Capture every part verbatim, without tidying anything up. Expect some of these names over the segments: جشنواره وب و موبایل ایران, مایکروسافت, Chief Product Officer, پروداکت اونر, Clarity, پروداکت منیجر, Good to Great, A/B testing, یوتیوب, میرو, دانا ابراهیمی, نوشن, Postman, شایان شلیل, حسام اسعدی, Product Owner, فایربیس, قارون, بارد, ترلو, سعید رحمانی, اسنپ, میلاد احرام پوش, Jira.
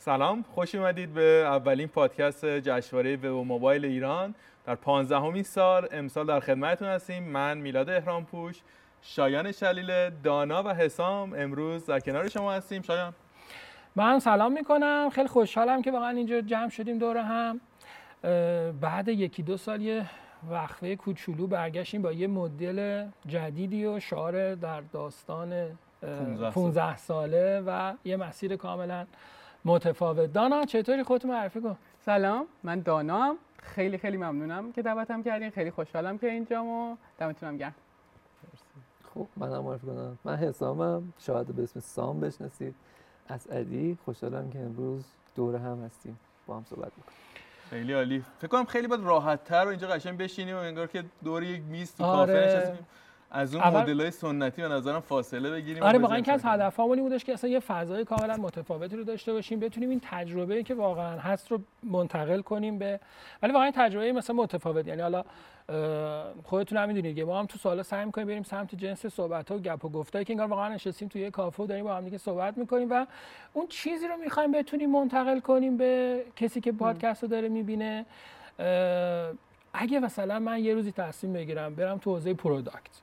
سلام، خوش اومدید به اولین پادکست جشنواره وب و موبایل ایران. در پانزدهمین سال امسال در خدمتتون هستیم. من میلاد احرام پوش، شایان شلیل، دانا و حسام امروز در کنار شما هستیم. شایان، من سلام میکنم. خیلی خوشحالم که واقعا اینجا جمع شدیم دور هم. بعد یکی دو سال یه وقفه کوچولو برگشتیم با یه مدل جدیدی و شعار در داستان پانزده ساله و یه مسیر کاملا متفاوت. دانا، چطوری؟ خودت معرفی کن. سلام، من دانام. خیلی خیلی ممنونم که دعوتم کردین. خیلی خوشحالم که اینجام و دمتونم گرم. خوب، منم معرفی کنم. من حسامم، شاید به اسم سام بشناسید. اسعدی. خوشحالم که امروز دور هم هستیم، با هم صحبت می‌کنیم. خیلی عالی. فکر کنم خیلی باید راحت‌تر و اینجا قشنگ بشینیم و انگار که دور یک میز تو کافه نشستیم. از اون مدل‌های سنتی به نظرم فاصله بگیریم. آره، واقعا که از هدفمون این بودش که اصلا یه فضای کاملا متفاوتی رو داشته باشیم، بتونیم این تجربه‌ای که واقعا هست رو منتقل کنیم به، ولی واقعا تجربه مثلا متفاوت. یعنی حالا خودتون هم می‌دونید که ما هم تو سالا سعی می‌کنیم بریم سمت جنس صحبت‌ها و گپ و گفتایی که انگار واقعا نشستیم توی یه کافه و داریم با هم دیگه صحبت می‌کنیم و اون چیزی رو می‌خوایم بتونیم منتقل کنیم به کسی که پادکست رو داره می‌بینه. اگه مثلا من یه روزی تصمیم بگیرم برم تو حوزه پروداکت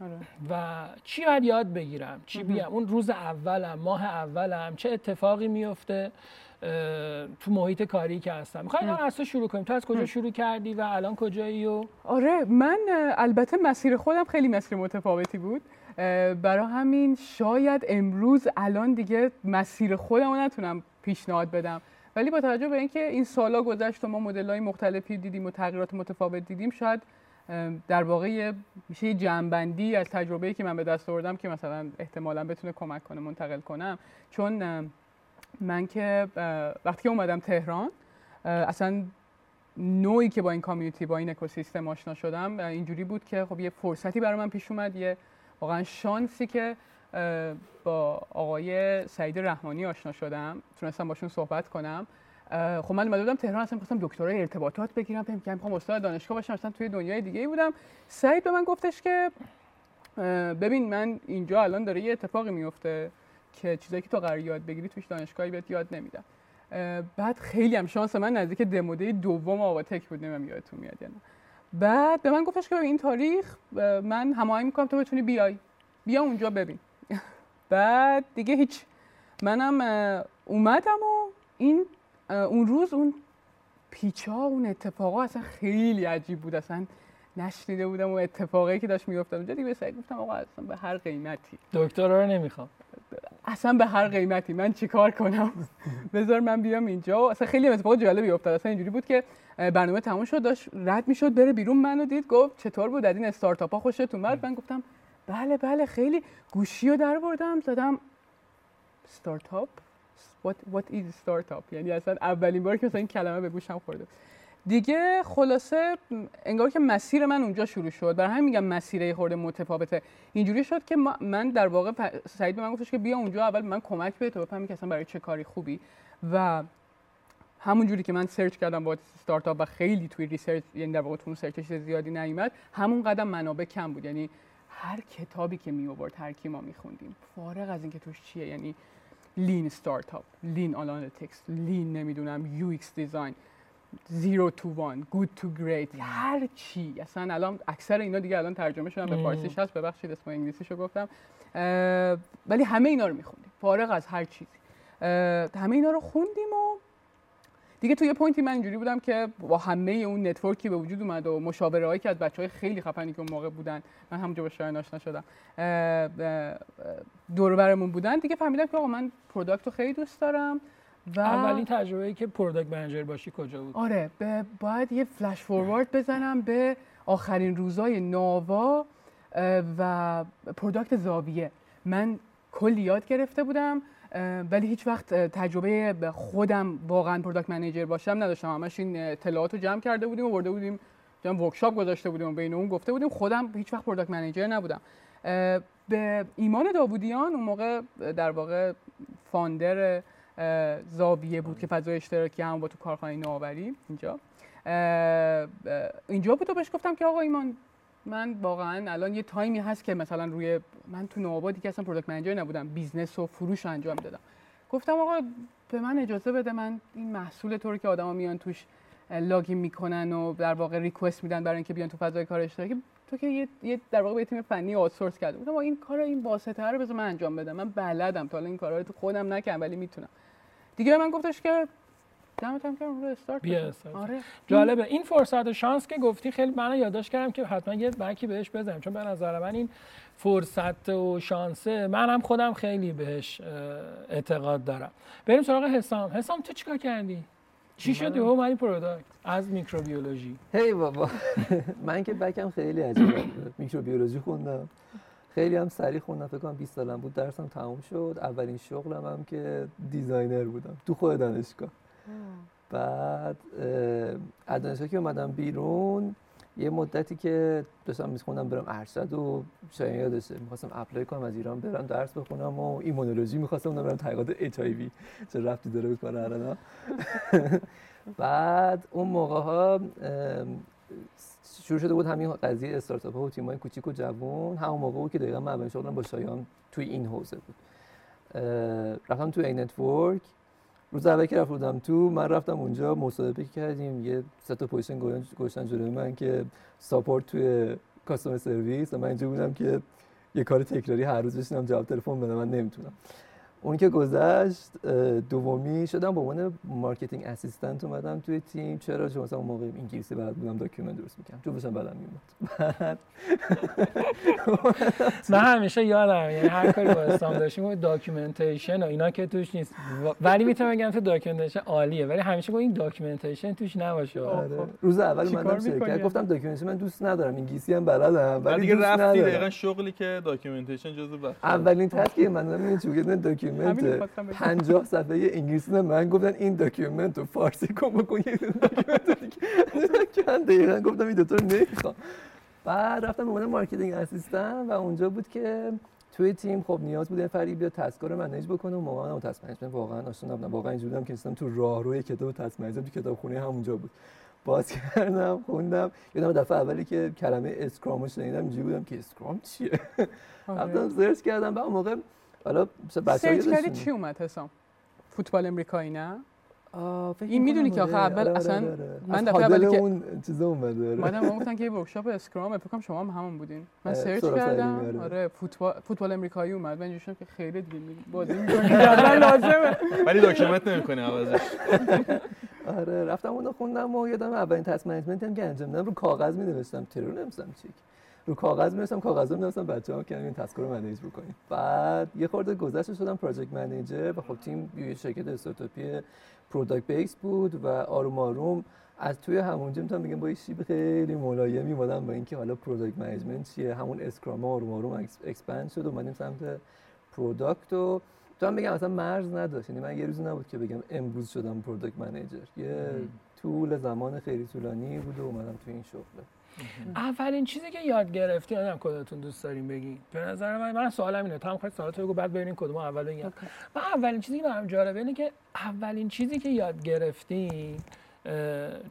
و چی باید یاد بگیرم، چی بیام، اون روز اولم، ماه اولم، چه اتفاقی میفته تو محیط کاری که هستم، میخوایم از تو شروع کنیم. تو از کجا شروع کردی و الان کجایی؟ و آره، من البته مسیر خودم خیلی مسیر متفاوتی بود، برای همین شاید امروز الان دیگه مسیر خودم رو نتونم پیشنهاد بدم، ولی با توجه به اینکه این سالا گذشت و ما مدل‌های مختلفی دیدیم و تغییرات متفاوت دیدیم، شاید در واقع میشه یه جمع‌بندی از تجربه‌ای که من به دست آوردم که مثلا احتمالاً بتونه کمک کنه منتقل کنم. چون من که وقتی که اومدم تهران، اصلا نوعی که با این کامیونیتی، با این اکوسیستم آشنا شدم اینجوری بود که خب یه فرصتی برای من پیش اومد، یه واقعاً شانسی که با آقای سعید رحمانی آشنا شدم، تونستم باشون صحبت کنم. خب من اومده بودم تهران، اصلا می‌خواستم دکترای ارتباطات بگیرم، فکر می‌کردم می‌خوام استاد دانشگاه باشم، اصلا توی دنیای دیگه‌ای بودم. سعید به من گفتش که ببین، من اینجا الان داره یه اتفاقی میفته که چیزایی که تو قرار یاد بگیری توش دانشگاهی بهت یاد نمیدن. بعد خیلی هم شانس من نزدیک دموده دوم آواتک بود، نمیدونم یادتون میاد یا نه. بعد به من گفتش که این تاریخ من هماهنگ می‌کنم تو بتونی بیای، بیا اونجا ببین. بعد دیگه هیچ، منم اومدم و این اون روز اون پیچا، اون اتفاقا اصلا خیلی عجیب بود، اصلا نشنیده بودم و اتفاقی که داشت میافتاد اونجا. دیگه به سعید گفتم آقا اصلا به هر قیمتی دکترا رو نمیخوام، اصلا به هر قیمتی من چیکار کنم، بذار من بیام اینجا. اصلا خیلی اتفاق جالبی افتاد. اصلا اینجوری بود که برنامه تموم شد، داشت رد میشد بره بیرون، منو دید گفت چطور بود از این استارتاپ ها خوشت اومد؟ من گفتم بله بله خیلی. گوشی رو در بردم زدم استارتاپ، what what is startup، یعنی اصلا اولین بار که مثلا این کلمه به گوشم خورده دیگه. خلاصه انگار که مسیر من اونجا شروع شد، برای همین میگم مسیره خورده متفاوته. اینجوری شد که من در واقع سعید به من گفتش که بیا اونجا اول من کمک بده تو بفهمی که اصلا برای چه کاری خوبی، و همون جوری که من سرچ کردم با استارتاپ و خیلی توی ریسرچ، یعنی در واقع تو سرچش زیادی نیومد، همون قدم منابع کم بود، یعنی هر کتابی که می آورد، هر کی ما می خوندیم، فارغ از اینکه توش چیه، یعنی لین استارتاپ، لین آنالیتیکس، لین نمیدونم یو ایکس دیزاین، زیرو تو وان، گود تو گریت، هر چی. اصلا الان اکثر اینا دیگه الان ترجمه شدن به فارسیش هست، ببخشید اسم انگلیسیشو گفتم، ولی همه اینا رو می خوندیم فارغ از هر چیزی، همه اینا رو خوندیم. و دیگه تو یه پوینتی من اینجوری بودم که با همه اون نتورکی به وجود اومد و مشاوره‌هایی که از بچه‌های خیلی خفنی که اون موقع بودن، من همونجا با شایان آشنا شدم، دور و برمون بودن، دیگه فهمیدم که آقا من پروداکت رو خیلی دوست دارم. و اولین تجربه‌ای که پروداکت منیجر باشی کجا بود؟ آره، باید یه فلش فوروارد بزنم به آخرین روزای ناوا و پروداکت زاویه. من کلی یاد گرفته بودم ولی هیچ وقت تجربه خودم واقعا پروداکت منیجر باشم نداشتم. همش این اطلاعاتو جمع کرده بودیم و برده بودیم، جمع ورکشاپ گذاشته بودیم و بین اون گفته بودیم، خودم هیچ وقت پروداکت منیجر نبودم. به ایمان داودیان، اون موقع در واقع فاندر زاویه بود که فضای اشتراکی هم با تو کارخانه نوآوری اینجا اینجا بود، و بهش گفتم که آقا ایمان، من واقعا الان یه تایمی هست که مثلا روی من تو نوآبادی که اصلا پروداکت منیجر نبودم، بیزنس و فروش رو انجام دادم، گفتم آقا به من اجازه بده من این محصول طور که آدما میان توش لاگین میکنن و در واقع ریکوست میدن برای اینکه بیان تو فضای کار اشتراکی، تو که یه در واقع به تیم فنی آوتسورس کرده بودم، این کارا این واسطه رو بذار من انجام بدم، من بلدم، تا الان این کارا رو تو خودم نکردم ولی میتونم دیگه. به من گفتش که دمت هم گرم رو استارت بیا استارت. آره جالبه این فرصت و شانس که گفتی، خیلی منو یادداشت کردم که حتما یه بکی بهش بزنم، چون به نظر من این فرصت و شانسه، منم خودم خیلی بهش اعتقاد دارم. بریم سراغ حسام. حسام تو چیکار کردی؟ چی شد یهو این پروداکت از میکروبیولوژی؟ هی بابا من که بکم خیلی عجیبه. میکروبیولوژی خوندم، خیلی هم سریع خوندم، فکر کنم بیست سالم بود درسم تموم شد. اولین شغلم هم که دیزاینر بودم تو خود دانشگاه. بعد از دانشگاه که اومدم بیرون، یه مدتی که داشتم میخوندم برم ارشد و شایان یادشه میخواستم اپلای کنم از ایران برم درس بخونم و ایمونولوژی میخواستم برم تحقیقات اچ آی وی، چه ربطی داره به کار الان. بعد اون موقع ها شروع شده بود همین قضیه استارتاپ ها و تیمای کوچیک و جوان. همون موقع بود که دقیقاً من اولین شغلم با شایان توی این حوزه بود. رفتم توی این نتورک، روز اول که رفتم تو، من رفتم اونجا مصاحبه کردیم، یه سه تا پوزیشن گذاشتن جلوی من که ساپورت توی کاستمر سرویس، من اینجا بودم که یه کار تکراری هر روز بشینم جواب تلفن بدم، من نمیتونم. اون که گذشت، دومی شدم به عنوان مارکتینگ اسیستنت اومدم توی تیم. چرا؟ چون مثلا اون موقع انگلیسی بلد بودم، داکیومنت درست می‌کردم، چون باشم بلد میومد. من همیشه یادم، یعنی هر کاری با اسلام داشتیم داکیومنتیشن و اینا که توش نیست، ولی میتونم بگم که داکیومنتیشن عالیه، ولی همیشه گفتم این داکیومنتیشن توش نباشه. روز اول منم شرکت گفتم داکیومنتیشن من دوست ندارم، انگلیسی هم بلدم ولی دیگه رفتی دقیقاً شغلی که داکیومنتیشن جزو بخش اولین تسکی من نمیدونم چه داکیومنت پنجاه صفحه انگلیسی من گفتن این داکیومنت رو فارسی کن بکن، یه داکیومنت دیگه من دقیقا گفتم این دوتا رو نمیخوام. بعد رفتم به عنوان مارکتینگ اسیستنت و اونجا بود که توی تیم خب نیاز بود یه فردی بیاد تسکا رو منیج بکنه و موقع هم تسک منیجمنت واقعا آشنا نبودم، واقعا اینجوری بودم که نشستم تو راهروی کتاب تسک منیجمنت تو کتابخونه همونجا بود، باز کردم خوندم. یادم دفعه اولی که کلمه اسکرام رو شنیدم اینجوری بودم که اسکرام چیه، رفتم سرچ کردم. بعد اون موقع حالا سرچ کردی چی اومد حسام؟ فوتبال امریکایی نه؟ این میدونی که آخه اول اصلا من دفعه اولی که اون چیزا اومد داره بعدم گفتن که یه ورکشاپ اسکرام، فکر کنم شما هم همون بودین. من سرچ کردم، آره فوتبال فوتبال امریکایی اومد، من گفتم که خیلی دیگه بازی می‌کنی اصلا لازمه ولی داکیومنت نمی‌کنی عوضش. آره رفتم اونو خوندم و یادم اولین تست منیجمنت هم که انجام دادم رو کاغذ می‌نوشتم، ترو نمی‌نوشتم، چیک رو کاغذ می‌نوشتم، کاغذا می‌نوشتم بچه‌ها که این تسکر رو منیج بکنیم. بعد یه خورده گذشت شدم پروجکت منیجر و خب تیم یه شرکت استارتاپی پروداکت بیس بود و آروم آروم از توی همونجا میتونم بگم با یه شیب خیلی ملایمی اومدم با اینکه حالا پروداکت منیجمنت چیه. همون اسکرام آروم آروم اکسپند شد و اومدیم سمت پروداکت و میتونم بگم اصلا مرز نداشت، یعنی من یه روزی نبود که بگم امروز شدم پروداکت منیجر، یه طول زمان خیلی طولانی بود و اومدم تو این شغل. اولین چیزی که یاد گرفتی آدم کدومتون دوست دارین بگین؟ به نظر من من سوالم اینه، تا هم خود سوالات بگو بعد ببینین کدوم اول بگین. من اولین چیزی که برام جالبه اینه که اولین چیزی که یاد گرفتی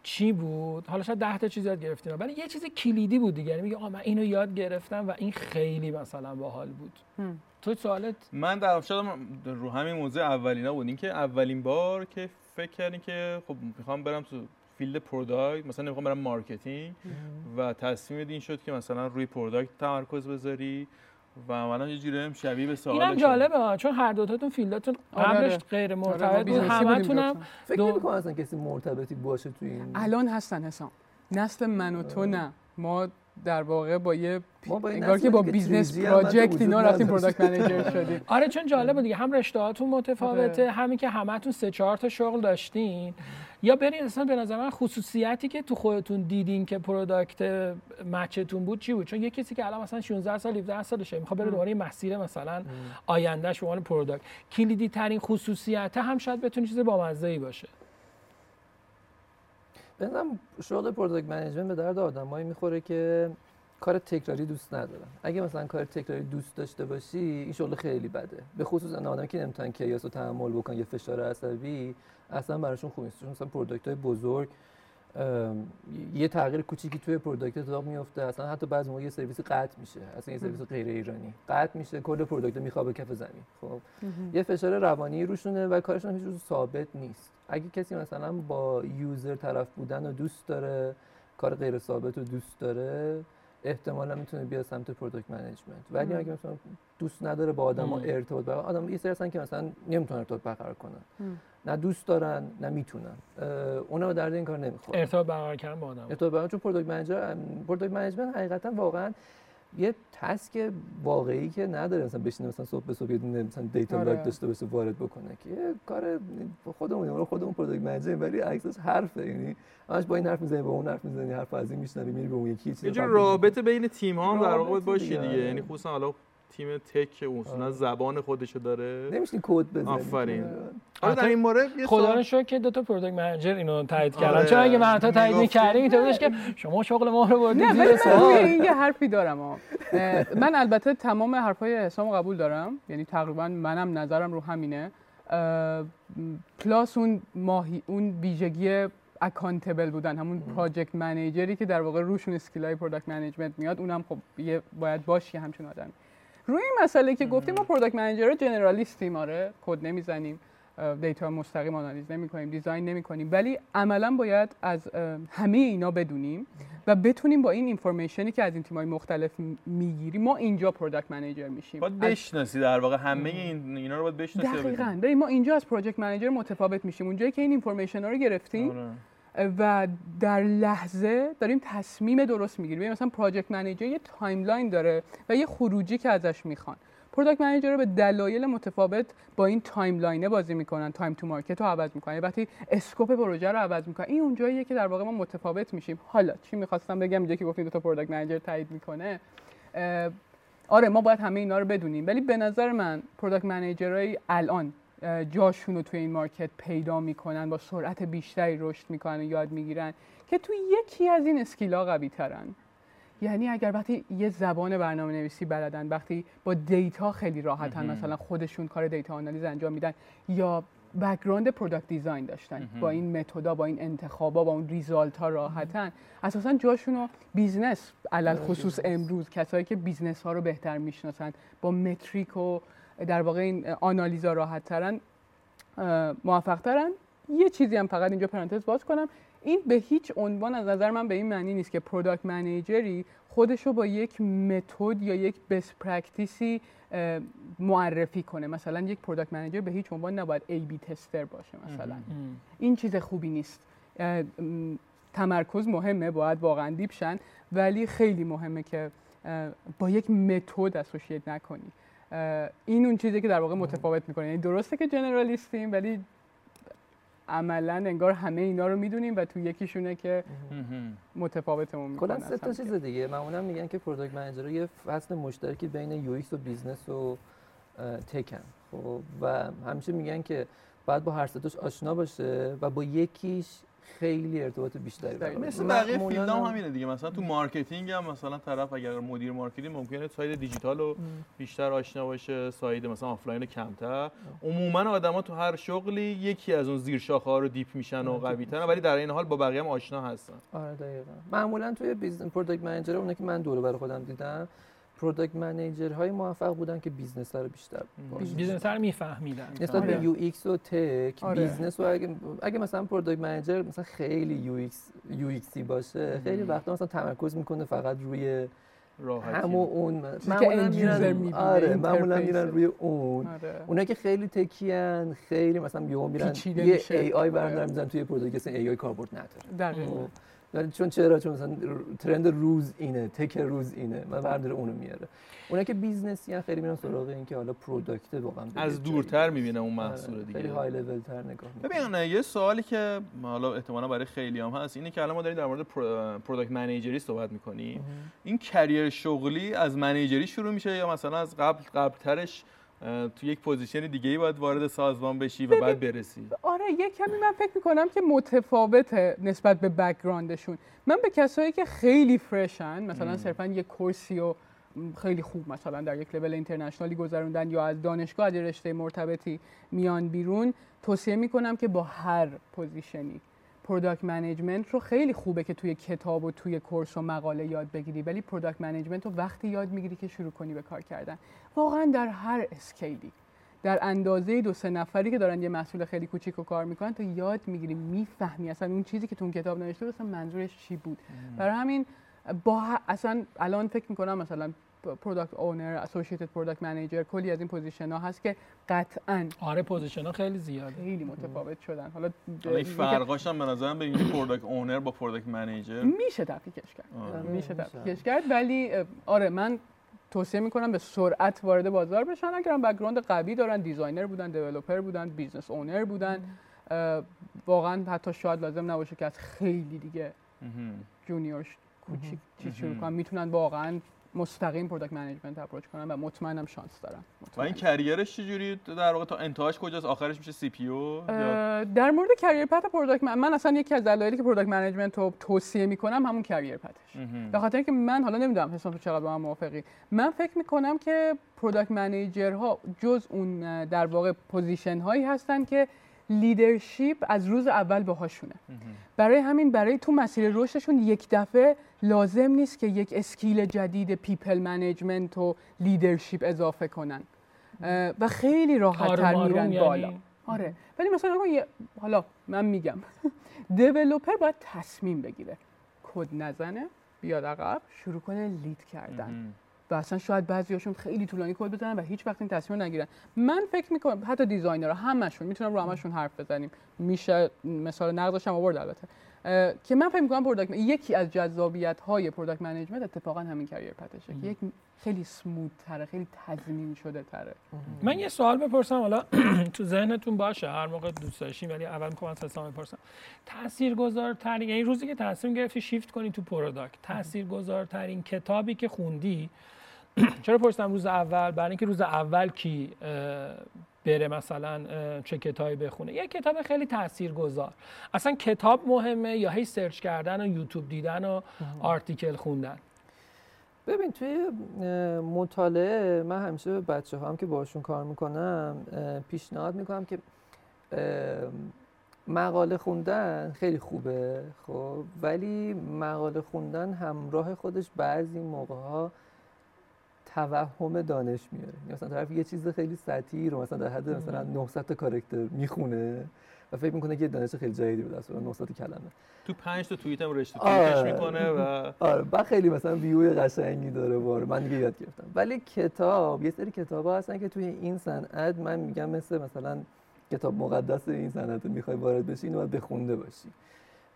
چی بود؟ حالا شاید ده تا چیز یاد گرفتین ولی یه چیز کلیدی بود دیگه، یعنی میگه آ من اینو یاد گرفتم و این خیلی مثلا باحال بود. هم. تو سوالت من در واقع رو همین موضوع اولینا بود، اینکه اولین بار که فکر کردین که خب میخوام برم تو فیلد پروداکت، مثلا میخوام برم مارکتینگ و تصمیم این شد که مثلا روی پروداکت تمرکز بذاری و عملاً یه جوری هم شبیه به سوال. اینم جالبه ها، چون هر دو تاتون فیلداتون قبلش غیر مرتبط بود، همتونم فکر نمی‌کنم اصلا کسی مرتبطی باشه تو این. الان هستن حسام، نسل من و تو نه، ما در واقع با یه انگار که با بیزنس پروژکت اینا رفتیم پروداکت منیجر شدیم. آره چون جالب دیگه، هم رشته‌هاتون متفاوته، همین که همتون سه چهار تا شغل داشتین یا برین اصلا به نظر من خصوصیتی که تو خودتون دیدین که پروداکت مچتون بود چی بود؟ چون یه کسی که الان مثلا شانزده سال هفده سالشه میخواد بره دوباره مسیر مثلا آیندهش به عنوان پروداکت، کلیدی ترین خصوصیت هم شاید بتونه چیز بامزه‌ای باشه. بنام شغل پروداکت منیجمنت به درد آدمایی میخوره که کار تکراری دوست ندارن. اگه مثلا کار تکراری دوست داشته باشی این شغل خیلی بده، به خصوص اون آدمی که نمیتونن کیاس رو تحمل بکنن یا فشار عصبی، اصلا براشون خوب نیست. مثلا پروداکت‌های بزرگ یه تغییر کوچیکی توی پروداکت اتفاق میفته، اصلا حتی بعضی موقع یه سرویس قطع میشه، اصلا یه سرویس غیر ایرانی قطع میشه، کل پروداکت میخوابه کف زمین. خب یه فشار روانی روشونه و کارشون هیچ روز ثابت نیست. اگه کسی مثلا با یوزر طرف بودن رو دوست داره، کار غیر ثابت رو دوست داره، احتمالا میتونه بیاد سمت پروداکت منیجمنت. ولی اگه مثلا دوست نداره با آدما ارتباط برقرار کنه، آدم یه سری هستن که مثلا نمیتونن ارتباط برقرار کنن، نه دوست دارن نه میتونن، اونا به درد این کار نمیخوره ارتباط برقرار کردن با آدما. ارتباط برقرار، چون پروداکت منیجر، پروداکت منیجمنت حقیقتا واقعا یه تسک واقعی که نداره مثلا بشینه مثلا صبح به صبح مثلا دیتا لاگ داشته باشه وارد بکنه، که یه کار خودمون رو خودمون پروداکت منیجر، ولی عکسش حرفه، یعنی همش با این حرف میزنی با اون حرف میزنی، حرف از این میشنوی میری به اون یکی، چیزی یه جور رابطه بین تیم‌ها در واقع باشه دیگه. یعنی خصوصا حالا تیم تک اصولا زبان خودشو داره، نمیشه کد بزنی. آفرین. آره در این مورد خدا رو شکر که دو تا پروداکت منیجر اینو تایید کردن، چون اگه من تا تایید می‌کردم می‌تونستش که شما شغل ما رو بردید زیر سوال. من یه حرفی دارم ها. من البته تمام حرفای حسام قبول دارم، یعنی تقریبا منم نظرم رو همینه. پلاس اون ماهی اون ویژگی اکانتبل بودن، همون پروجکت منیجری که در واقع روشون اسکیلای پروداکت منیجمنت میاد، اونم خب یه باید باشه همچین آدمی. روی این مسئله که گفتیم، ما پروداکت منیجرها جنرالیستیم، آره کد نمیزنیم، دیتا مستقیم آنالیز نمی‌کنیم، دیزاین نمی‌کنیم، ولی عملاً باید از همه اینا بدونیم و بتونیم با این اینفورمیشنی که از این تیم‌های مختلف میگیریم ما اینجا پروداکت منیجر میشیم. باید بشناسی در واقع همه این اینا رو باید بشناسی. دقیقاً داریم ما اینجا از پروجکت منیجر متفاوت میشیم، اونجایی که این اینفورمیشن‌ها رو گرفتیم و در لحظه داریم تصمیم درست میگیریم. مثلا پروجکت منیجر یه تایملاین داره و یه خروجی که ازش میخوان، پروداکت منیجر رو به دلایل متفاوت با این تایملاینه بازی میکنن، تایم تو مارکت رو عوض میکنن، وقتی اسکوپ پروژه رو عوض میکنن. این اونجاییه که در واقع ما متفاوت میشیم. حالا چی میخواستم بگم اینجا که گفتین دو تا پروداکت منیجر تایید میکنه؟ آره ما باید همه اینا رو بدونیم، ولی به نظر من پروداکت منیجرای الان جاشون رو توی این مارکت پیدا میکنن، با سرعت بیشتری رشد میکنن و یاد میگیرن که توی یکی از این اسکیلا قوی ترن. یعنی اگر وقتی یه زبان برنامه نویسی بلدن، وقتی با دیتا خیلی راحتن، مثلا خودشون کار دیتا آنالیز انجام میدن، یا بک‌گراند پروداکت دیزاین داشتن، با این متدا، با این انتخابا، با اون ریزالت ها راحتن، اساسا جاشون رو بیزنس، علل خصوص امروز کسایی که بیزنس ها رو بهتر میشناسن، با متریک و در واقع این آنالیزا راحت ترن، موفق ترن. یه چیزی هم فقط اینجا پرانتز باز کنم، این به هیچ عنوان از نظر من به این معنی نیست که پروداکت منیجری خودشو با یک متد یا یک بست پرکتیسی معرفی کنه. مثلا یک پروداکت منیجر به هیچ عنوان نباید ای بی تستر باشه، مثلا این چیز خوبی نیست. تمرکز مهمه، باید واقعا دیپشن، ولی خیلی مهمه که با یک متد اسوسییت نکنی. این اون چیزی که در واقع متفاوت میکنه. یعنی درسته که جنرالیستیم، ولی عملاً انگار همه اینا رو میدونیم و تو یکیشونه که متفاوتمون میکنه. کلا سه تا چیز دیگه معمولاً میگن که پروداکت منیجرها یه فصل مشترکی بین یو ایکس و بیزنس و تکن. خب و همیشه میگن که باید با هر سه تاش آشنا باشه و با یکیش خیلی ارتباط بیشتری داره. مثلا بقیه فیلدام هم همینه دیگه. مثلا تو مارکتینگ هم مثلا طرف اگر مدیر مارکتینگ ممکنه ساید دیجیتال رو بیشتر آشنا باشه، ساید مثلا آفلاین رو کمتر. عموما آدما تو هر شغلی یکی از اون زیرشاخه‌ها رو دیپ میشن و قوی‌ترن، ولی در این حال با بقیه هم آشنا هستن. آره دقیقاً. معمولاً توی بیزنس پروداکت منیجر اونایی که من دوره برای خودم دیدم، پروداکت منیجرهای موفق بودن که بیزنس‌ها رو بیشتر بیزنس‌ها رو میفهمیدن نسبت به یو ایکس و تک. آره. بیزنس و اگه اگه مثلا پروداکت منیجر مثلا خیلی یو ایکس یو ایکسی باشه، خیلی وقتا مثلا تمرکز میکنه فقط روی راحتی همو اون معمولا یوزر میبینه. آره معمولا میرن روی اون. آره. اونایی که خیلی تکی ان، خیلی مثلا یهو میرن یه ای آی برندار میذارن توی پروداکت، مثلا ای آی کاربرد نداره. دقیقاً. چون چرا؟ چون مثلا ترند روز اینه، تک روز اینه، من بردار اونو میاره. اونا که بیزنسی ان خیلی میرن سراغ این که حالا پروداکت واقعا از دورتر میبینه اون محصول دیگه، خیلی های لول تر نگاه میکنه. ببین یه سوالی که حالا احتمالاً برای خیلیام هست اینه که الان ما داریم در مورد پروداکت منیجری صحبت میکنیم، این کریر شغلی از منیجری شروع میشه یا مثلا از قبل قبلترش تو یک پوزیشن دیگه‌ای باید وارد سازمان بشی و بعد برسی؟ آره یه کمی من فکر می‌کنم که متفاوته نسبت به بک‌گراندشون. من به کسایی که خیلی فرشن، مثلا صرفاً یه کورسی و خیلی خوب مثلا در یک لول اینترنشنالی گذروندن یا از دانشگاه از رشته مرتبطی میان بیرون، توصیه می‌کنم که با هر پوزیشنی پروداکت منیجمنت رو خیلی خوبه که توی کتاب و توی کورس و مقاله یاد بگیری، ولی پروداکت منیجمنت رو وقتی یاد میگیری که شروع کنی به کار کردن، واقعا در هر اسکیلی، در اندازه دو سه نفری که دارن یه محصول خیلی کوچیک رو کار میکنن، تو یاد میگیری، میفهمی اصلا اون چیزی که تو اون کتاب نوشته اصلا منظورش چی بود. برای همین با اصلا الان فکر میکنم مثلا پروداکت اونر، اسوسییتد پروداکت منیجر، کلی از این پوزیشن ها هست که قطعاً آره پوزیشن ها خیلی زیاده، خیلی متفاوت شدن. حالا این فرقاش هم به نظرم ببینید پروداکت اونر با پروداکت منیجر میشه تفکیکش کرد، آره. میشه تفکیکش کرد، ولی آره من توصیه میکنم به سرعت وارد بازار بشن اگرم بک‌گراند قوی دارن، دیزاینر بودن، دیولپر بودن، بیزنس اونر بودن. واقعاً حتی شاید لازم نباشه که از خیلی دیگه جونیورش کوچیک چیز شروع کنن، میتونن واقعاً مستقیم پروداکت منیجمنت اپروچ کنم و مطمئنم شانس دارم. مطمئنم. و این کریرش چجوری در واقع تا انتهاش کجاست؟ آخرش میشه سی پی او؟ در مورد کریر پت پروداکت من... من اصلا یکی از دلایلی که پروداکت منیجمنت رو توصیه میکنم همون کریر پتش. به خاطر اینکه من حالا نمیدونم حسام تو چقدر با من موافقی. من فکر میکنم که پروداکت منیجرها جز اون در واقع پوزیشن هایی هستن که لیدرشپ از روز اول باهاشونه. برای همین برای تو مسیر رشدشون یک دفعه لازم نیست که یک اسکیل جدید پیپل منیجمنت و لیدرشپ اضافه کنن و خیلی راحت‌تر میرن یعنی. بالا. آره. ولی مثلا حالا من میگم دیولپر باید تصمیم بگیره، کد نزنه، بیاد عقب، شروع کنه لید کردن. و اصلا شاید بعضیاشون خیلی طولانی کد بزنن و هیچ وقت این تصمیم نگیرن. من فکر میکنم حتی دیزاینرها همشون میتونم رو همشون حرف بزنیم، میشه مثال نقدش هم آورد البته، که من فکر میکنم پروداکت یکی از جذابیت های پروداکت منیجمنت اتفاقا همین کریر پتشه که یک خیلی سموت تره، خیلی تضمین شده تره. من یه سوال بپرسم حالا تو ذهنتون باشه هر موقع دوست داشتین، ولی اول میخوام از حسام بپرسم تاثیرگذارترین، یعنی روزی که تصمیم گرفتی شیفت کنی تو پروداکت، تاثیرگذارترین کتابی که خوندی چرا پرسیدم روز اول؟ برای اینکه روز اول کی بره مثلا چه کتابی بخونه، یه کتاب خیلی تاثیرگذار. اصلا کتاب مهمه یا هی سرچ کردن و یوتیوب دیدن و آرتیکل خوندن؟ ببین توی مطالعه من همیشه به بچه‌ها هم که باشون کار میکنم پیشنهاد میکنم که مقاله خوندن خیلی خوبه، خب ولی مقاله خوندن همراه خودش بعضی موقع‌ها توهم دانش میاره. مثلا طرف یه چیز خیلی سطحی رو مثلا در حد مثلا نهصد تا کاراکتر میخونه و فکر میکنه که یه دانش خیلی جدیدی بوده، اصلا نهصد کلمه. تو پنج تا توییت هم رشته توییتش میکنه و آره بعد خیلی مثلا ویوی قشنگی داره. واره من دیگه یاد گرفتم. ولی کتاب، یه سری کتابا هستن که توی این صنعت من میگم مثل مثلا کتاب مقدس این صنعت، میخوای وارد بشی اینو باید بخونده باشی.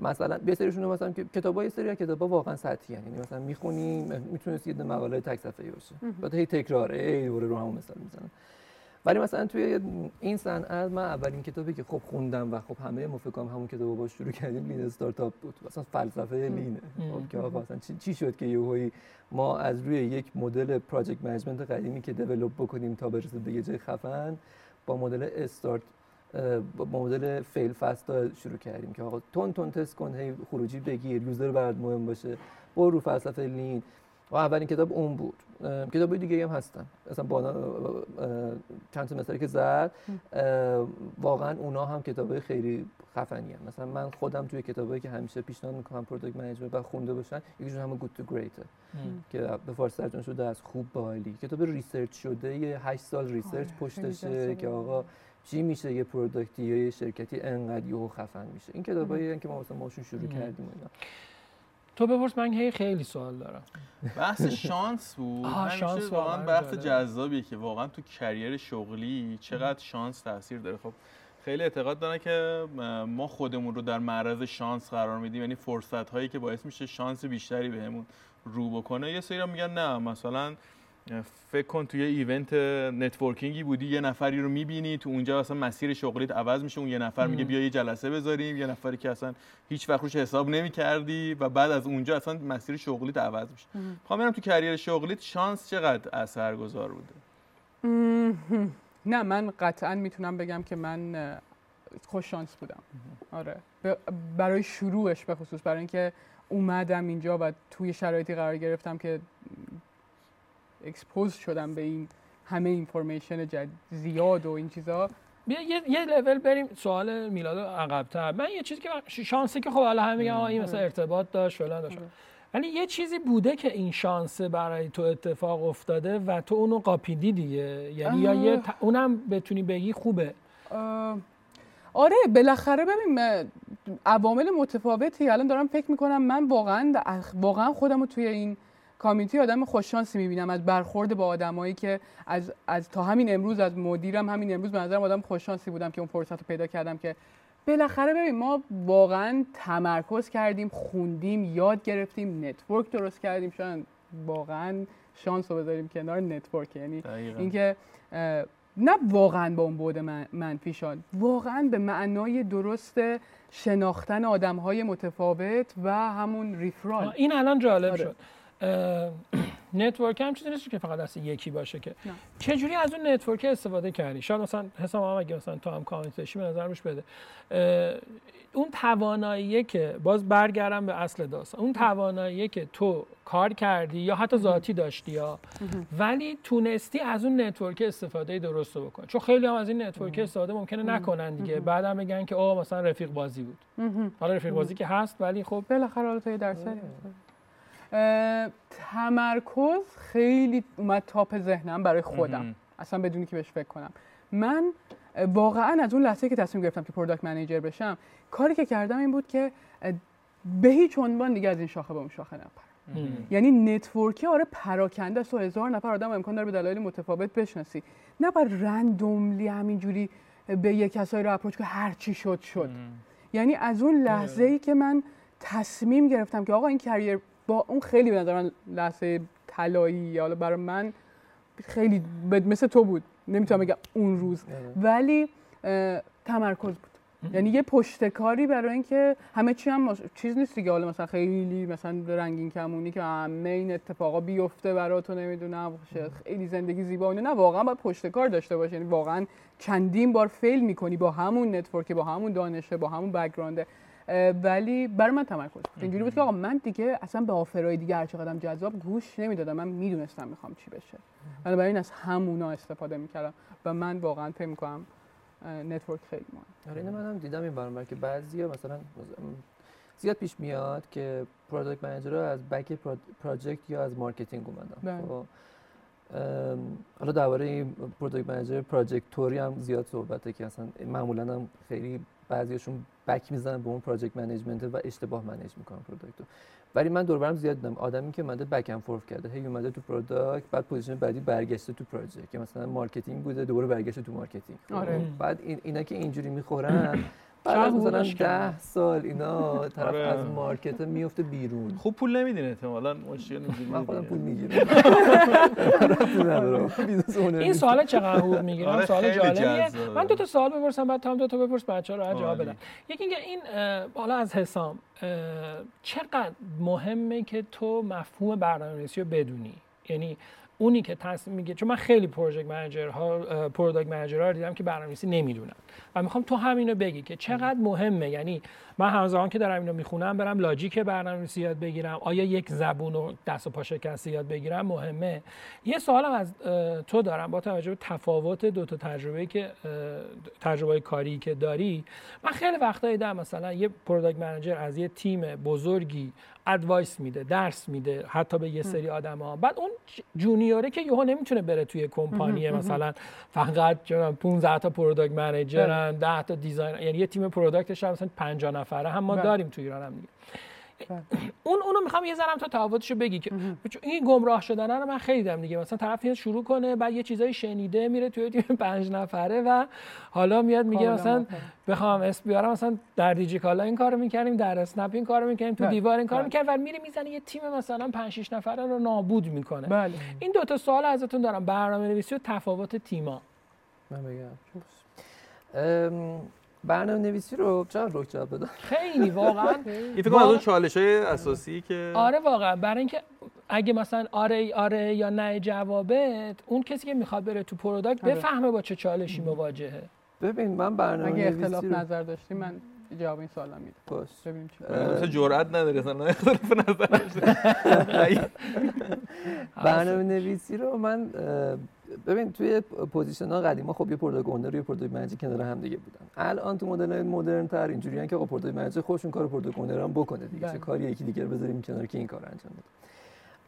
مثلا یه سریشون مثلا کتابای یه سری کتابا واقعا سطحی، یعنی مثلا میخونی میتونی یه مقاله تک صفحه‌ای باشه بعد هی تکرار ای دوره رو همون مثال میزنن. ولی مثلا توی این صنعت من اولین کتابی که خب خوندم و خب همه ما فکر کنم همون کتابو باهاش شروع کردیم لین استارتاپ بود. مثلا فلسفه لینه، خب که آقا مثلا چی شد که یهویی ما از روی یک مدل پروژه منیجمنت قدیمی که دیولپ بکنیم تا برسیم به یه جای خفن با مدل استارت با مدل فیل فست شروع کردیم که آقا تون تون تست کن، هی خروجی بگیر، یوزر برات مهم باشه، برو فلسفه لین. و اولین کتاب اون بود. کتابای دیگه هم هستن اصلا با چند تا مثالی که زد واقعا اونا هم کتابای خیلی خفنی هستن. مثلا من خودم توی کتابایی که همیشه پیشنهاد میکنم پروداکت منیجمنت و خونده باشن یکیشون همون گود تو گریت که به فارسی ترجمه شده از خوب به عالی. کتاب ریسرچ شده، هشت سال ریسرچ پشتشه که آقا چی میشه یه پروداکتی یا یه شرکتی انقدر یهو خفن میشه. این کتابایی هستن که ما مثلا ماشون شروع کردیم. اینا تو بپرس، من هی خیلی سوال دارم. بحث شانس بود. شانس واقعا بحث جذابیه که واقعا تو کریر شغلی چقدر شانس تاثیر داره. خب خیلی اعتقاد دارن که ما خودمون رو در معرض شانس قرار میدیم، یعنی فرصت هایی که باعث میشه شانس بیشتری بهمون رو بکنه. یه سری میگن نه، مثلا فکر کن توی ایونت نتورکینگی بودی، یه نفری رو می‌بینی تو اونجا اصلا مسیر شغلیت عوض میشه، اون یه نفر میگه بیا یه جلسه بذاریم، یه نفری که اصلا هیچ وقت روش حساب نمی‌کردی و بعد از اونجا اصلا مسیر شغلیت عوض میشه. می‌خوام ببینم تو کریر شغلیت شانس چقدر اثرگذار بوده. نه من قطعاً میتونم بگم که من خوش شانس بودم. آره برای شروعش به خصوص، برای اینکه اومدم اینجا و توی شرایطی قرار گرفتم که اکسپوز شدم به این همه اینفورمیشن زیاد و این چیزا، بیا یه یه لول بریم سوال میلاد عقب‌تر. من یه چیزی که شانسی که خب حالا هم میگم این مثلا ارتباط داشت فلان داشت، ولی یه چیزی بوده که این شانس برای تو اتفاق افتاده و تو اونو قاپیدی دیگه، یعنی یا یه ت... اونم بتونی بگی خوبه. اه. آره بالاخره ببین عوامل متفاوتی. الان دارم فکر میکنم من واقعا واقعا خودمو توی این کامیونیتی آدم خوش شانسی میبینم، از برخورد با آدمایی که از از تا همین امروز، از مدیرم همین امروز، به نظرم آدم خوش شانسی بودم که اون فرصت رو پیدا کردم که بالاخره ببین ما واقعا تمرکز کردیم، خوندیم، یاد گرفتیم، نتورک درست کردیم. شاید واقعا شانس رو بذاریم کنار نتورک، یعنی اینکه نه واقعا با اون بود منفی شد، واقعا به معنای درست شناختن آدم‌های متفاوت و همون ریفرال. این الان جالب آره. شد. نتورک هم چیزی نیست که فقط دست یکی باشه که نه. چجوری از اون نتورک استفاده کردی؟ شاید مثلا حسام هم اگه مثلا تو هم کامنتشی به نظر میش بده اون تواناییه که باز برگردم به اصل داستان، اون تواناییه که تو کار کردی یا حتی ذاتی داشتی یا ولی تونستی از اون نتورک استفاده درست رو بکنی، چون خیلی هم از این نتورک استفاده ممکنه نکنن دیگه، بعدم بگن که آه مثلا رفیق بازی بود. حالا رفیق بازی که هست ولی خب بالاخره تو درسری تمرکز خیلی اومد تاپ ذهنم برای خودم اصلا بدونی که بهش فکر کنم. من واقعا از اون لحظه که تصمیم گرفتم که پروداکت منیجر بشم، کاری که کردم این بود که به هیچ عنوان دیگه از این شاخه به اون شاخه نپرم. یعنی نتورکی آره پراکنده است و هزار نفر آدم امکان داره به دلایل متفاوت بشناسی، نه بر رندوملی همینجوری به یک کسایی رو اپروچ که هر چی شد شد. یعنی از اون لحظه‌ای که من تصمیم گرفتم که آقا این کریر با اون خیلی به نظر من لحظه طلایی، حالا برای من خیلی مثل تو بود، نمیتونم بگم اون روز ولی تمرکز بود. یعنی یه پشتکاری برای اینکه همه چی هم چیز نیست دیگه، حالا مثلا خیلی مثلا رنگین کمونی که همه این اتفاقا بیفته برات، نمیدونم خیلی زندگی زیبا اونه، نه واقعا باید پشتکار داشته باشه. یعنی واقعا چندین بار فیل میکنی با همون نتورک، با همون دانشه، با همون بک‌گراند، ولی برای من تمرکز اینجوری بود که آقا من دیگه اصلا به آفرای دیگه هر چقدر جذاب گوش نمیدادم، من میدونستم میخوام چی بشه، من برای این از همونا استفاده میکردم و من واقعا فکر میکنم نتورک خیلی مهمه. آره اینو منم دیدم این برنامه که بعضیا مثلا زیاد پیش میاد که پروداکت منیجرها از بک پروجکت یا از مارکتینگ اومدن. خب حالا درباره این پروداکت منیجر پروجکتوری هم زیاد صحبته که اصلا معمولا هم خیلی بعضیشون بک میزنن به اون پروژکت منیجمنت و اشتباه منیج میکنن پروداکتو. ولی من دور برم زیاد دیدم آدمی که اومده بک اند فورف کرده، هی اومده تو پروداکت، بعد پوزیشن بعدی برگشته تو پروژکت که مثلا مارکتینگ بوده، دوباره برگشته تو مارکتینگ. آره. بعد این اینا که اینجوری میخورن بعد مثلا ده سال اینا طرف آره. از مارکت میفته بیرون. خوب پول نمیدین احتمالاً مشکل میگیرین. من خودم پول میگیرم. این سوال چقدر حقوق میگیرن؟ سوال جالبیه. من دو تا سوال بپرسم بعد تام دو تا بپرس بچه‌ها راحت جواب بدن. یکی اینکه این بالا از حسام چقدر مهمه که تو مفهوم برنامه‌نویسی رو بدونی؟ یعنی اونی که تصمیم میگه، چون من خیلی پروژکت منیجرها پروداکت منیجرها دیدم که برنامه‌نویسی نمیدونن و میخوام تو همینو بگی که چقدر مهمه. یعنی من همزمان که دارم اینو میخونم برم لاجیک برنامه‌نویسی یاد بگیرم، آیا یک زبون و دست و پا شکسته یاد بگیرم مهمه؟ یه سوالم از تو دارم با توجه به تفاوت دو تا تجربه که تجربه کاری که داری. من خیلی وقتا دیدم مثلا یه پروداکت منیجر از یه تیم بزرگی ادوایس میده، درس میده حتی به یه سری آدما، بعد اون جونیوره که یهو نمیتونه بره توی کمپانی مثلا فقط چون پانزده تا پروداکت منیجرن، ده تا دیزاینر، یعنی یه تیم پروداکتش هم مثلا پنجاه نفره هم ما داریم تو ایران هم دیگه. اون اونو میخوام یه ذره تا تفاوتشو بگی که این گمراه شدنه رو من خیلی دیدم دیگه، مثلا طرف شروع کنه بعد یه چیزایی شنیده میره توی تیم پنج نفره و حالا میاد میگه مثلا بخوام اس بیارم، مثلا در دیجیکالا این کارو میکردیم، در اسنپ این کارو میکردیم، تو دیوار این کارو میکردیم، ولی میره میزنه یه تیم مثلا پنج شش نفره رو نابود میکنه. بله. این دو تا سوال ازتون دارم، برنامه‌نویسی و تفاوت تیم‌ها. من بگم ام برنامه‌نویسی رو چند رک جواب بدم. خیلی واقعا این فکر کنم از اون چالش‌های اساسی که آره واقعا برای اینکه اگه مثلا آره آره یا نه جوابت، اون کسی که میخواد بره تو پروداکت بفهمه با چه چالشی مواجهه. ببین من برنامه‌نویسی اگه اختلاف نظر داشتیم من جواب این سوالا میدم. باش ببینیم چی. تو جرئت نداری اصلا اختلاف نظر داشته. برنامه‌نویسی رو من ببین توی پوزیشن‌ها قدیما خب یه پروداکت اونر و پروداکت منیجر کنار هم دیگه بودن. الان تو مدل‌های مدرن‌تر اینجوریه که آقا پروداکت منیجر خودشون کار پروداکت اونر هم بکنه دیگه، چه کاری یکی دیگه رو بذاریم کنار که این کارو انجام بده.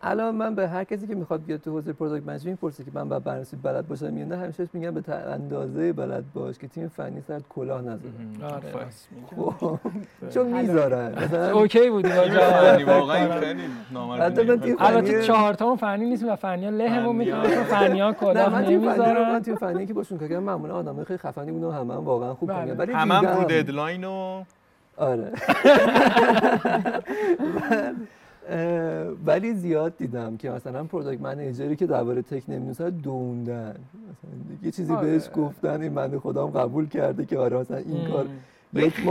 الان من به هر کسی که میخواد بیاد تو حوزه پروداکت منیجمنت میپرسه که من با بررسی بلد باشم یا نه، همیشه میگم به اندازه بلد باش که تیم فنی سرت کلاه نذاره. آره خب چون میذارن اوکی بودی واقعا فنی نامرئی. البته چهار تامون فنی نیست و فنیا لهمون میتونه فنیا کلاه نمیذارن. من تیم فنی که باشون کردم معمولا آدمای خیلی خفنی بودن، همه هم واقعا خوب میگن، ولی همه بود ددلاین و آره ولی زیاد دیدم که مثلا پروداکت منیجری که درباره تک نمی‌نویسه دوندن، مثلا یه چیزی بهش گفتن این بنده خدا هم قبول کرده که آره مثلا این کار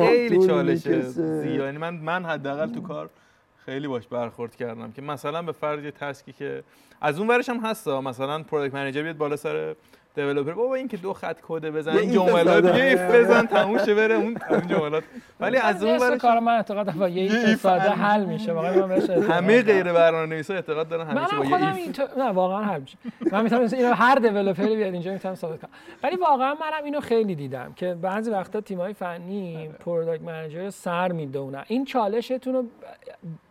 خیلی چالشه زیاد. من من حداقل تو کار خیلی باش برخورد کردم که مثلا به فرض یه تسکی که از اون ورش هم هستا، مثلا پروداکت منیجر بیاد بالا سر دیولپر بابا این که دو خط کد بزن این جملات ایف بزن تموم شه بره اون اون جملات، ولی از اون برای کار من اعتقاد دارم یه ساده حل میشه. واقعا من بهش همه غیر برنامه‌نویسا اعتقاد دارن همیشه با یه ایف نه واقعا حل میشه. من میتونم اینو هر دیولپری بیاد اینجا میتونم ساده کنم، ولی واقعا منم اینو خیلی دیدم که بعضی وقتا تیم‌های فنی پروداکت منیجر سر میدونن. این چالشتون رو